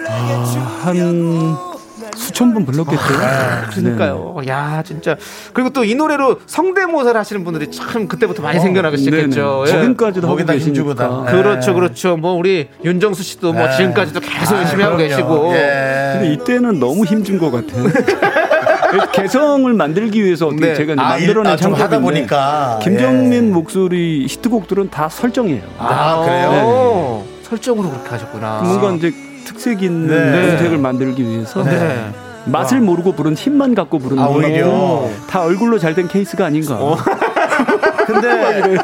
아, 한 수천 번 불렀겠죠. 아, 그러니까요. 네. 야, 진짜. 그리고 또 이 노래로 성대모사를 하시는 분들이 참 그때부터 많이 어, 생겨나기 시작했죠. 예. 지금까지도 하고 계시니까. 그렇죠, 그렇죠. 뭐 우리 윤정수 씨도 뭐 네. 지금까지도 계속 열심히 아, 하고 계시고. 예. 근데 이때는 너무 힘준 것 같아요. 개성을 만들기 위해서 어떻게 네. 제가 아, 만들어낸 창작인데 보니까 김정민 예. 목소리 히트곡들은 다 설정이에요. 아, 아 그래요? 네. 설정으로 그렇게 하셨구나. 뭔가 이제 특색 있는 네. 음색을 만들기 위해서 네. 맛을 와. 모르고 부른 힘만 갖고 부른 아, 오히려 다 얼굴로 잘된 케이스가 아닌가. 어. 근데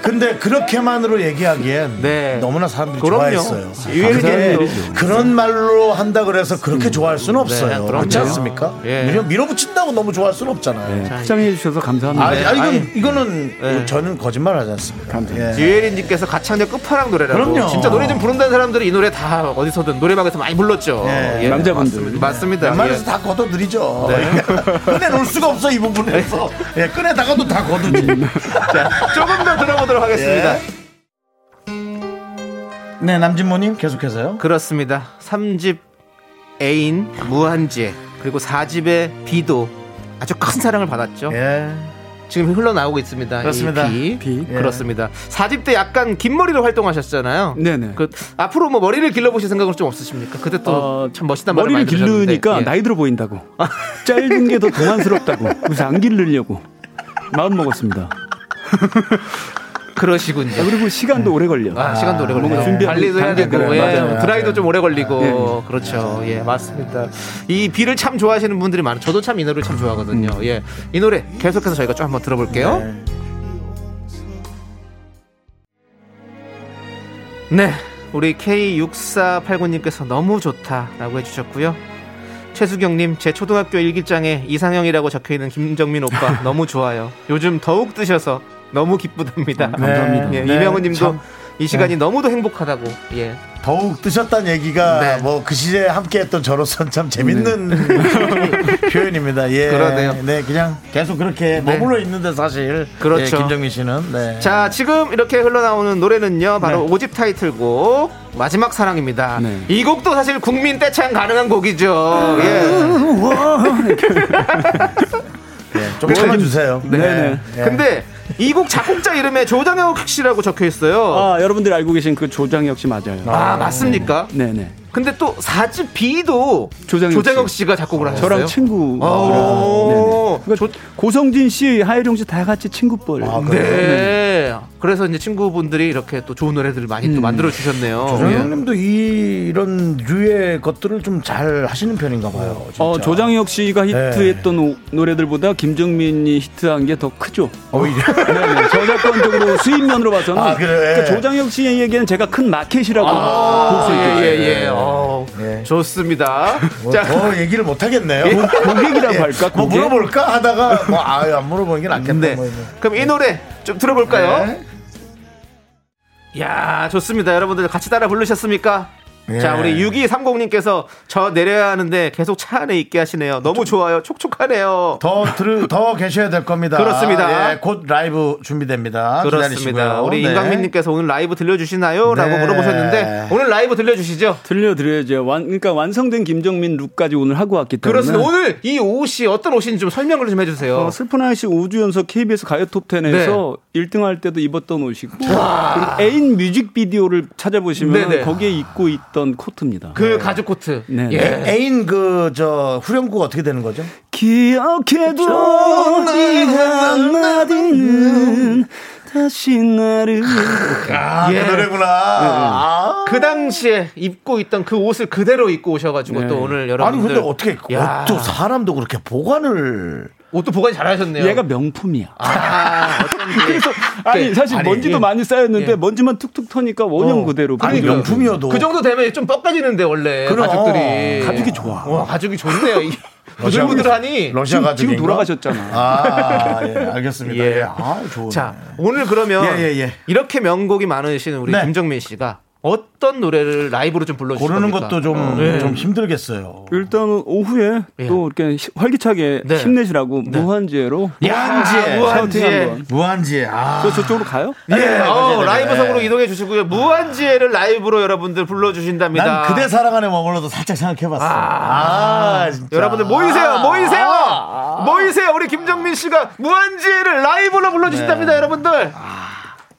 근데 그렇게만으로 얘기하기엔 네. 너무나 사람들이 그럼요. 좋아했어요. 이게 그런 말로 한다 그래서 그렇게 음. 좋아할 수는 없어요. 네, 그렇지 않습니까? 예. 밀어, 밀어붙인다고 너무 좋아할 수는 없잖아요. 시청해 네. 주셔서 감사합니다. 아, 네. 아, 이건, 아니, 이거는 네. 저는 거짓말 하지 않습니다. 감사합니다. 유혜린님께서 예. 가창력 끝판왕 노래라고. 그럼요. 진짜 노래 좀 부른다는 사람들은 이 노래 다 어디서든 노래방에서 많이 불렀죠. 예. 예. 남자분들. 맞습니다. 웬만해서 예. 다 거둬들이죠. 네. 꺼내놓을 수가 없어 이 부분에서. 예. 꺼내다가도 다 거두지. 자, 조금 더 들어보도록 하겠습니다. 예. 네, 남진모님 계속해서요. 그렇습니다. 삼 집 애인 무한지혜 그리고 사 집의 비도 아주 큰 사랑을 받았죠. 예. 지금 흘러나오고 있습니다. 그렇습니다. 비. 비. 예. 그렇습니다. 사 집 때 약간 긴 머리로 활동하셨잖아요. 네네. 그, 앞으로 뭐 머리를 길러보실 생각은 좀 없으십니까? 그때 또 참 어, 멋있단 말을 많이 들으셨는데 머리를 기르니까 예. 나이 들어 보인다고. 짧은 게 더 동안스럽다고. 그래서 안 기르려고 마음 먹었습니다. 그러시군요. 아, 그리고 시간도 네. 오래 걸려. 아, 시간도 오래 걸려. 뭐 관리도 해야 되고, 그래. 예. 맞아요. 드라이도 좀 오래 걸리고, 네. 그렇죠. 네. 예, 맞습니다. 이 비를 참 좋아하시는 분들이 많아요. 저도 참 이 노래를 참 좋아하거든요. 음. 예, 이 노래 계속해서 저희가 좀 한번 들어볼게요. 네, 네. 우리 케이 육사팔구님께서 너무 좋다라고 해주셨고요. 최수경님, 제 초등학교 일기장에 이상형이라고 적혀있는 김정민 오빠 너무 좋아요. 요즘 더욱 드셔서. 너무 기쁘답니다. 네, 감사합니다. 예, 네, 이명우님도 참, 이 시간이 네. 너무도 행복하다고. 예. 더욱 뜨셨다는 얘기가 네. 뭐 그 시대에 함께했던 저로서는 참 재밌는 네. 표현입니다. 예. 그러네요. 네, 그냥 계속 그렇게 네. 머물러 있는데 사실. 그렇죠. 예, 김정민 씨는. 네. 자, 지금 이렇게 흘러나오는 노래는요, 바로 네. 오 집 타이틀곡 마지막 사랑입니다. 네. 이 곡도 사실 국민 떼창 가능한 곡이죠. 예. 네, 좀 참아주세요. 네. 네. 네. 근데 이 곡 작곡자 이름에 조장혁 씨라고 적혀 있어요. 아, 여러분들이 알고 계신 그 조장혁 씨 맞아요. 아, 아 맞습니까? 네네. 네. 근데 또 사 집 B도 조장혁, 조장혁 씨. 씨가 작곡을 어, 하셨어요. 저랑 친구. 아, 그러니까 조... 고성진 씨, 하애룡 씨 다 같이 친구뻘. 아, 네. 네. 그래서 이제 친구분들이 이렇게 또 좋은 노래들을 많이 음. 또 만들어 주셨네요. 조장혁님도 이, 이런 류의 것들을 좀 잘 하시는 편인가 봐요. 진짜. 어, 조장혁 씨가 히트했던 네. 노래들보다 김정민이 히트한 게 더 크죠. 오히려. 네, 저작권적으로 수입면으로 봐서는. 아, 그래. 그러니까 조장혁 씨에게는 제가 큰 마켓이라고 아, 볼 수 있어요. 예, 예, 예. 오, 네. 좋습니다. 뭐, 자, 더 얘기를 못 하겠네요. 예. 고객이라고 할까? 고객? 뭐 물어볼까 하다가 뭐 아유 안 물어보는 게 낫겠네. 뭐 그럼 이 노래 좀 들어볼까요? 네. 야, 좋습니다. 여러분들 같이 따라 부르셨습니까? 예. 자, 우리 육이삼공님께서 저 내려야 하는데 계속 차 안에 있게 하시네요. 너무 좋아요. 촉촉하네요. 더 들, 더 계셔야 될 겁니다. 그렇습니다. 예, 곧 라이브 준비됩니다. 그렇습니다. 우리 네. 임강민님께서 오늘 라이브 들려주시나요? 네. 라고 물어보셨는데 오늘 라이브 들려주시죠? 들려드려야죠. 완, 그러니까 완성된 김정민 룩까지 오늘 하고 왔기 때문에. 그렇습니다. 오늘 이 옷이 어떤 옷인지 좀 설명을 좀 해주세요. 어, 슬픈 아이씨 오 주 연속 케이비에스 가요 톱텐에서 네. 일 등 할 때도 입었던 옷이고 애인 뮤직비디오를 찾아보시면 네네. 거기에 입고 있 코트입니다. 그 네. 가죽 코트. 네. 예. 애인 그 저 후렴구가 어떻게 되는 거죠? 기억해도 네 한마디는 다시 나를. 아, 예. 그 노래구나. 네. 아. 그 당시에 입고 있던 그 옷을 그대로 입고 오셔가지고 네. 또 오늘 여러분들. 아니 근데 어떻게 옷도 사람도 그렇게 보관을. 옷도 보관이 잘하셨네요. 얘가 명품이야. 아, 그래서 아니 사실 아니, 먼지도 예. 많이 쌓였는데 예. 먼지만 툭툭 터니까 원형 어. 그대로. 아니 명품이어도 그 정도 되면 좀 뻑까지는데 원래 그럼, 가죽들이 어. 가죽이 좋아. 와, 가죽이 좋네요. 부들부들하니 러시아 가죽 지금 돌아가셨잖아. 아, 예, 알겠습니다. 예. 아, 좋아. 자, 오늘 그러면 예, 예, 예. 이렇게 명곡이 많으신 우리 네. 김정민 씨가 어떤 노래를 라이브로 좀 불러주실 고르는 겁니까? 것도 좀, 네. 좀 힘들겠어요. 일단은 오후에 예. 또 이렇게 활기차게 네. 힘내시라고 네. 무한지혜로 무한지혜 무한지혜 무한지혜 아. 저 저쪽으로 가요? 예, 네. 어, 네. 라이브성으로 이동해 주시고요. 무한지혜를 라이브로 여러분들 불러주신답니다. 난 그대 사랑하네 머물러도 살짝 생각해봤어요. 아, 아, 진짜. 여러분들 모이세요, 모이세요, 아. 모이세요. 우리 김정민 씨가 무한지혜를 라이브로 불러주신답니다, 네. 여러분들. 아.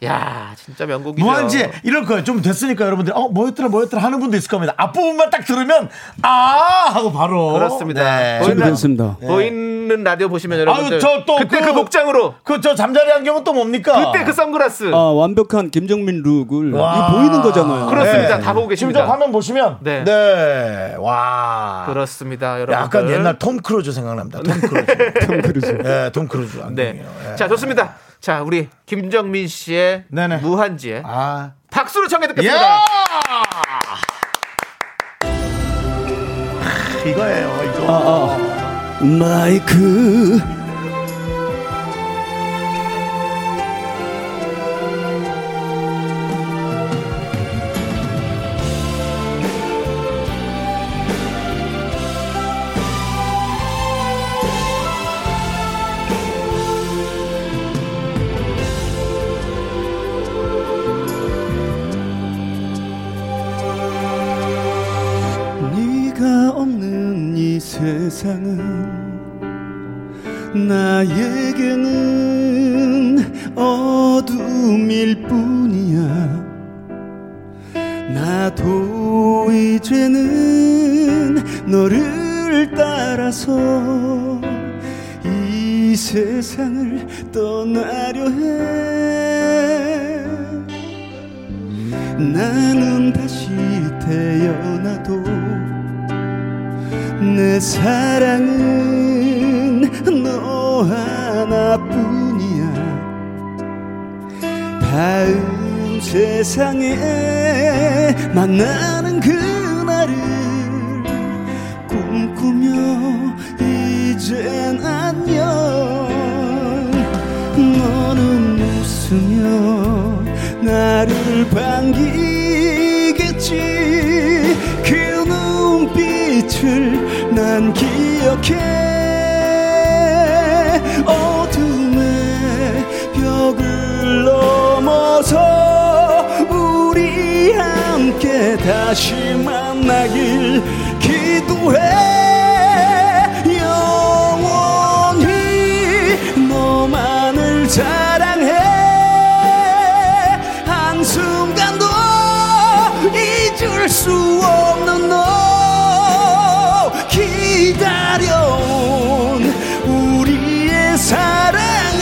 야, 진짜 명곡이죠. 무한지혜 이럴 거예요. 좀 됐으니까 여러분들이 어, 뭐였더라 뭐였더라 하는 분도 있을 겁니다. 앞부분만 딱 들으면 아 하고 바로 그렇습니다. 보이는 네. 보이는 네. 라디오 보시면 여러분들 아유, 저 또 그때 그, 그 복장으로 그 저 잠자리 안경은 또 뭡니까? 그때 그 선글라스 아, 완벽한 김정민 룩을 와. 보이는 거잖아요. 그렇습니다. 네. 다 보고 계십니다. 지금 저 화면 보시면 네. 네. 와. 그렇습니다. 여러분. 약간 옛날 톰 크루즈 생각납니다. 톰 크루즈. 톰 크루즈. 네, 톰 크루즈 안경이요. 네. 네. 자, 좋습니다. 자, 우리 김정민 씨의 네네. 무한지에 아. 박수로 청해 듣겠습니다. 아, 이거예요, 이거. 아, 아. 마이크 세상은 나에게는 어둠일 뿐이야. 나도 이제는 너를 따라서 이 세상을 떠나려 해. 나는 다시 태어나도 내 사랑은 너 하나뿐이야. 다음 세상에 만나는 그날을 꿈꾸며 이젠 안녕. 너는 웃으며 나를 반기겠지. 그 눈빛을 난 기억해. 어둠의 벽을 넘어서 우리 함께 다시 만나길 기도해. 영원히 너만을 사랑해. 한순간도 잊을 수 없는 너 기다려온 우리의 사랑을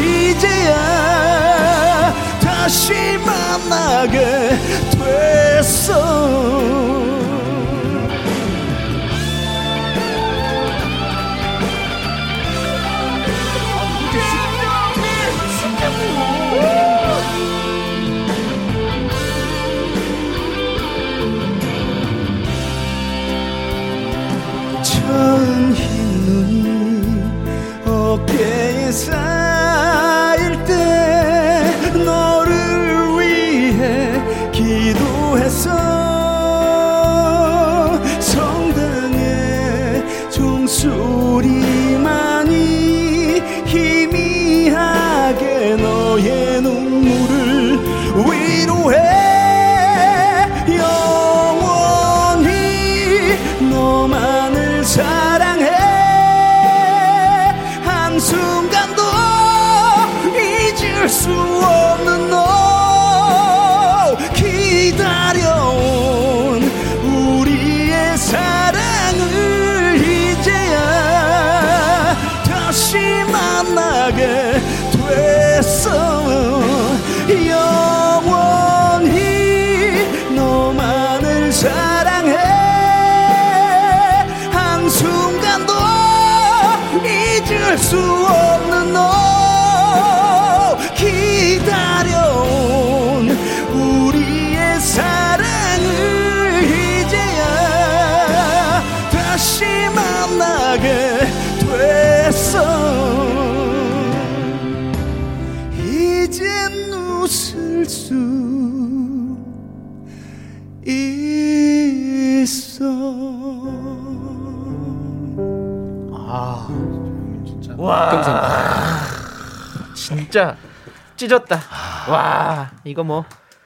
이제야 다시 만나게 됐어. 흰 눈이 어깨에 쌓일 때 너를 위해 기도했어. 성당의 종소리만이 희미하게 너의 눈물을 위로해. 사랑해. 한순간도 잊을 수 없는 너 기다려온 우리의 사랑을 이제야 다시 만나게 됐어. 영원히 너만을 사랑해. 수 없는 너 기다려온 우리의 사랑을 이제야 다시 만나게 됐어. 이젠 웃을 수 있어. 아, 진짜. 와, 아, 진짜 찢었다. 아. 와, 이거 뭐.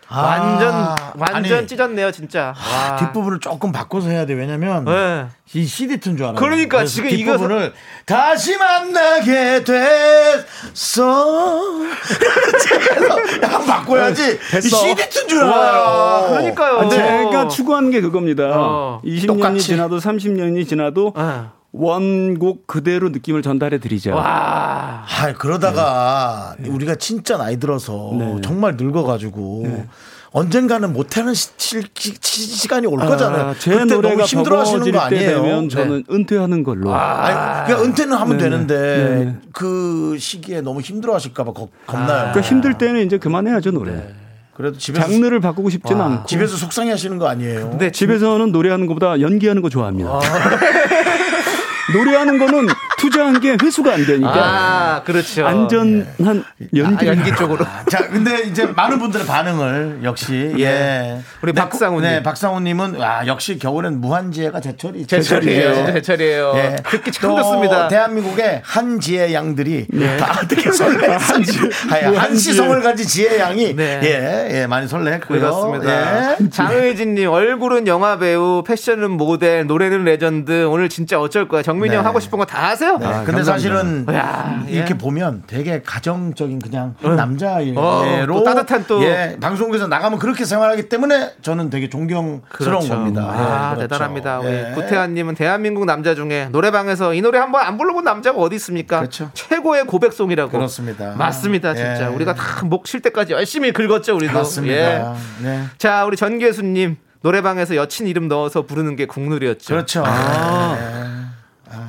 아, 완전 완전 아니, 찢었네요 진짜. 아, 뒷부분을 조금 바꿔서 해야 돼. 왜냐면 네. 이 씨디 튼 줄 알아요. 그러니까 지금 이 부분을 다시 만나게 됐어. 약간 바꿔야지. 됐어. 이 씨디 튼 줄 알아요. 그러니까요. 제가 추구하는 게 그겁니다. 어. 이십 년이 똑같이. 지나도 삼십 년이 지나도. 어. 원곡 그대로 느낌을 전달해 드리죠. 와, 아, 그러다가 네. 우리가 진짜 나이 들어서 네. 정말 늙어가지고 네. 언젠가는 못하는 시, 시, 시간이 올 거잖아요. 아, 제 그때 노래가 너무 힘들어하시는 거 아니에요? 되면 저는 네. 은퇴하는 걸로. 아, 아니, 그냥 은퇴는 하면 네네. 되는데 네네. 그 시기에 너무 힘들어하실까봐 겁나요. 아. 그러니까 힘들 때는 이제 그만해야죠 노래. 네. 그래도 집에서 장르를 바꾸고 싶지는 않고. 집에서 속상해하시는 거 아니에요? 근데 집에서는 노래하는 것보다 연기하는 거 좋아합니다. 아. 노래하는 거는 투자한 게 회수가 안 되니까. 아, 그렇죠. 안전한 예. 연기. 아, 연기 쪽으로. 자, 근데 이제 많은 분들의 반응을 역시 예. 예. 우리 박상훈 네, 님. 박상훈 님은 와, 역시 겨울엔 무한지혜가 제철이 제철이에요. 제철이에요. 제철이에요. 예. 듣기 참 좋습니다. 대한민국의 한지혜 양들이 예. 다 어떻게 설레었는지. 한시성을 가진 지혜 양이 네. 예. 예, 많이 설레했고요. 그렇습니다. 예. 장의진 님, 얼굴은 영화 배우, 패션은 모델, 노래는 레전드. 오늘 진짜 어쩔 거야. 정민이 네. 형 하고 싶은 거 다 하세요. 네. 아, 근데 감사합니다. 사실은 야, 이렇게 예. 보면 되게 가정적인 그냥 응. 남자예로 어, 따뜻한 또 예, 방송국에서 나가면 그렇게 생활하기 때문에 저는 되게 존경스러운 그렇죠. 겁니다. 아, 아, 그렇죠. 대단합니다. 예. 우리 구태환님은 대한민국 남자 중에 노래방에서 이 노래 한번 안 불러본 남자가 어디 있습니까? 그렇죠. 최고의 고백송이라고. 그렇습니다. 맞습니다, 진짜. 예. 우리가 다 목 쉴 때까지 열심히 긁었죠, 우리도. 맞습니다. 예. 네. 자, 우리 전계수님 노래방에서 여친 이름 넣어서 부르는 게 국룰이었죠. 그렇죠. 아. 네.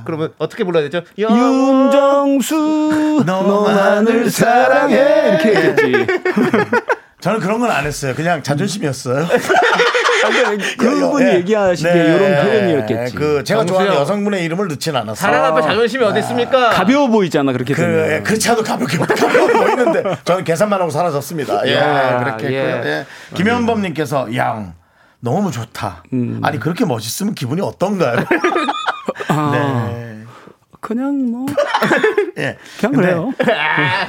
그러면 어떻게 불러야 되죠? 윤정수 너만을 사랑해 이렇게 했지. 저는 그런 건 안 했어요. 그냥 자존심이었어요. 그분 예, 얘기하시게 네, 이런 표현이었겠지. 그 제가 정수야. 좋아하는 여성분의 이름을 넣진 않았어요. 사랑 앞에 자존심이 아, 어디 있습니까? 가벼워 보이잖아 그렇게 그, 되면. 예, 그렇지 않아도 가볍게 가벼워 보이는데 저는 계산만 하고 사라졌습니다. 예, 야, 그렇게 예. 했고요. 예. 김현범님께서 양 너무 좋다. 음. 아니 그렇게 멋있으면 기분이 어떤가요? 아, 네. 그냥 뭐 예, 그냥 그래요.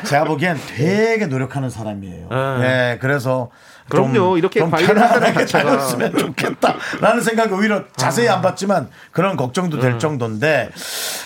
제가 보기엔 되게 노력하는 사람이에요. 아. 예, 그래서 그럼요. 좀, 이렇게 좀 편안하게 다녔으면 좋겠다라는 생각이 오히려 자세히 안 봤지만 그런 걱정도 될 음. 정도인데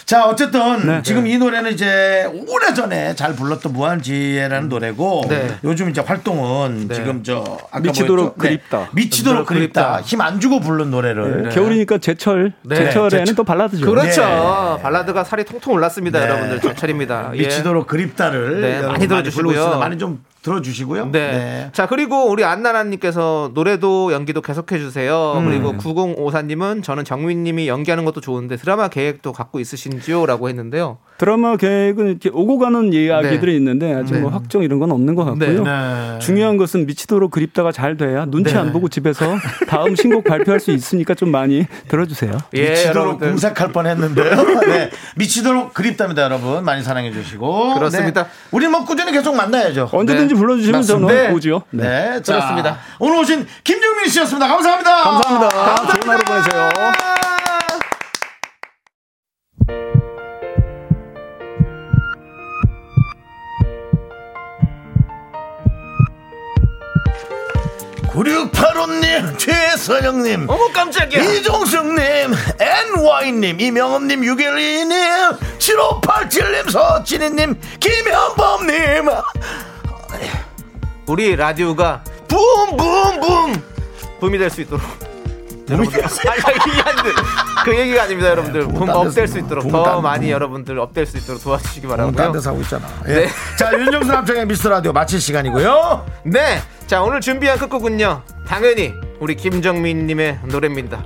자 어쨌든 네, 지금 네. 이 노래는 이제 오래전에 잘 불렀던 무한지혜라는 노래고 네. 요즘 이제 활동은 네. 지금 저 아까 미치도록 네. 그립다 미치도록 그립다 힘 안 주고 부른 노래를 네. 겨울이니까 제철 네. 제철에는 제철. 또 발라드죠. 그렇죠. 네. 발라드가 살이 통통 올랐습니다. 네. 여러분들 제철입니다. 미치도록 예. 그립다를 네. 많이 들어주시고요. 많이 좀 들어주시고요. 네. 네. 자 그리고 우리 안나라님께서 노래도 연기도 계속해주세요. 음. 그리고 구공오사님은 저는 정민님이 연기하는 것도 좋은데 드라마 계획도 갖고 있으신지요라고 했는데요. 드라마 계획은 이렇게 오고 가는 이야기들이 네. 있는데 아직 네. 뭐 확정 이런 건 없는 것 같고요. 네. 네. 중요한 것은 미치도록 그립다가 잘 돼야 눈치 네. 안 보고 집에서 다음 신곡 발표할 수 있으니까 좀 많이 들어주세요. 예, 미치도록 공색할 뻔했는데요. 네. 미치도록 그립답니다, 여러분 많이 사랑해 주시고. 그렇습니다. 네. 우리 뭐 꾸준히 계속 만나야죠. 언제든지. 네. 불러주시면 저는 오지요. 네, 네. 네. 그렇습니다. 오늘 오신 김정민 씨였습니다. 감사합니다. 감사합니다. 감사합니다. 좋은 하루 보내세요. 구육팔오님, 최서영님, 어머 깜짝이야. 이종승님, 엔와이님, 이명엄님, 유길이님, 칠오팔칠님, 서진희님, 김현범님. 우리 라디오가 붐붐붐 붐이 될 수 있도록 여러분들 그 얘기가 아닙니다. 여러분들 붐 업될 수 있도록 더 많이 여러분들 업될 수 있도록 도와주시기 바라고요. 딴 데서 하고 있잖아. 네. 자 윤정수 남창의 미스터 라디오 마칠 시간이고요. 네. 자 오늘 준비한 끝곡은요. 당연히 우리 김정민님의 노래입니다.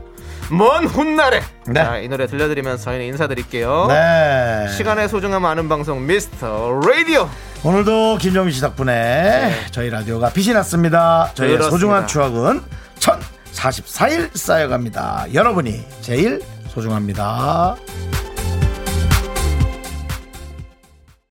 먼 훗날에 네. 자, 이 노래 들려드리면서 저희는 인사드릴게요. 네. 시간의 소중함 아는 방송 미스터 라디오 오늘도 김정민 씨 덕분에 네. 저희 라디오가 빛이 났습니다. 저희의 그렇습니다. 소중한 추억은 천사십사일 쌓여갑니다. 여러분이 제일 소중합니다.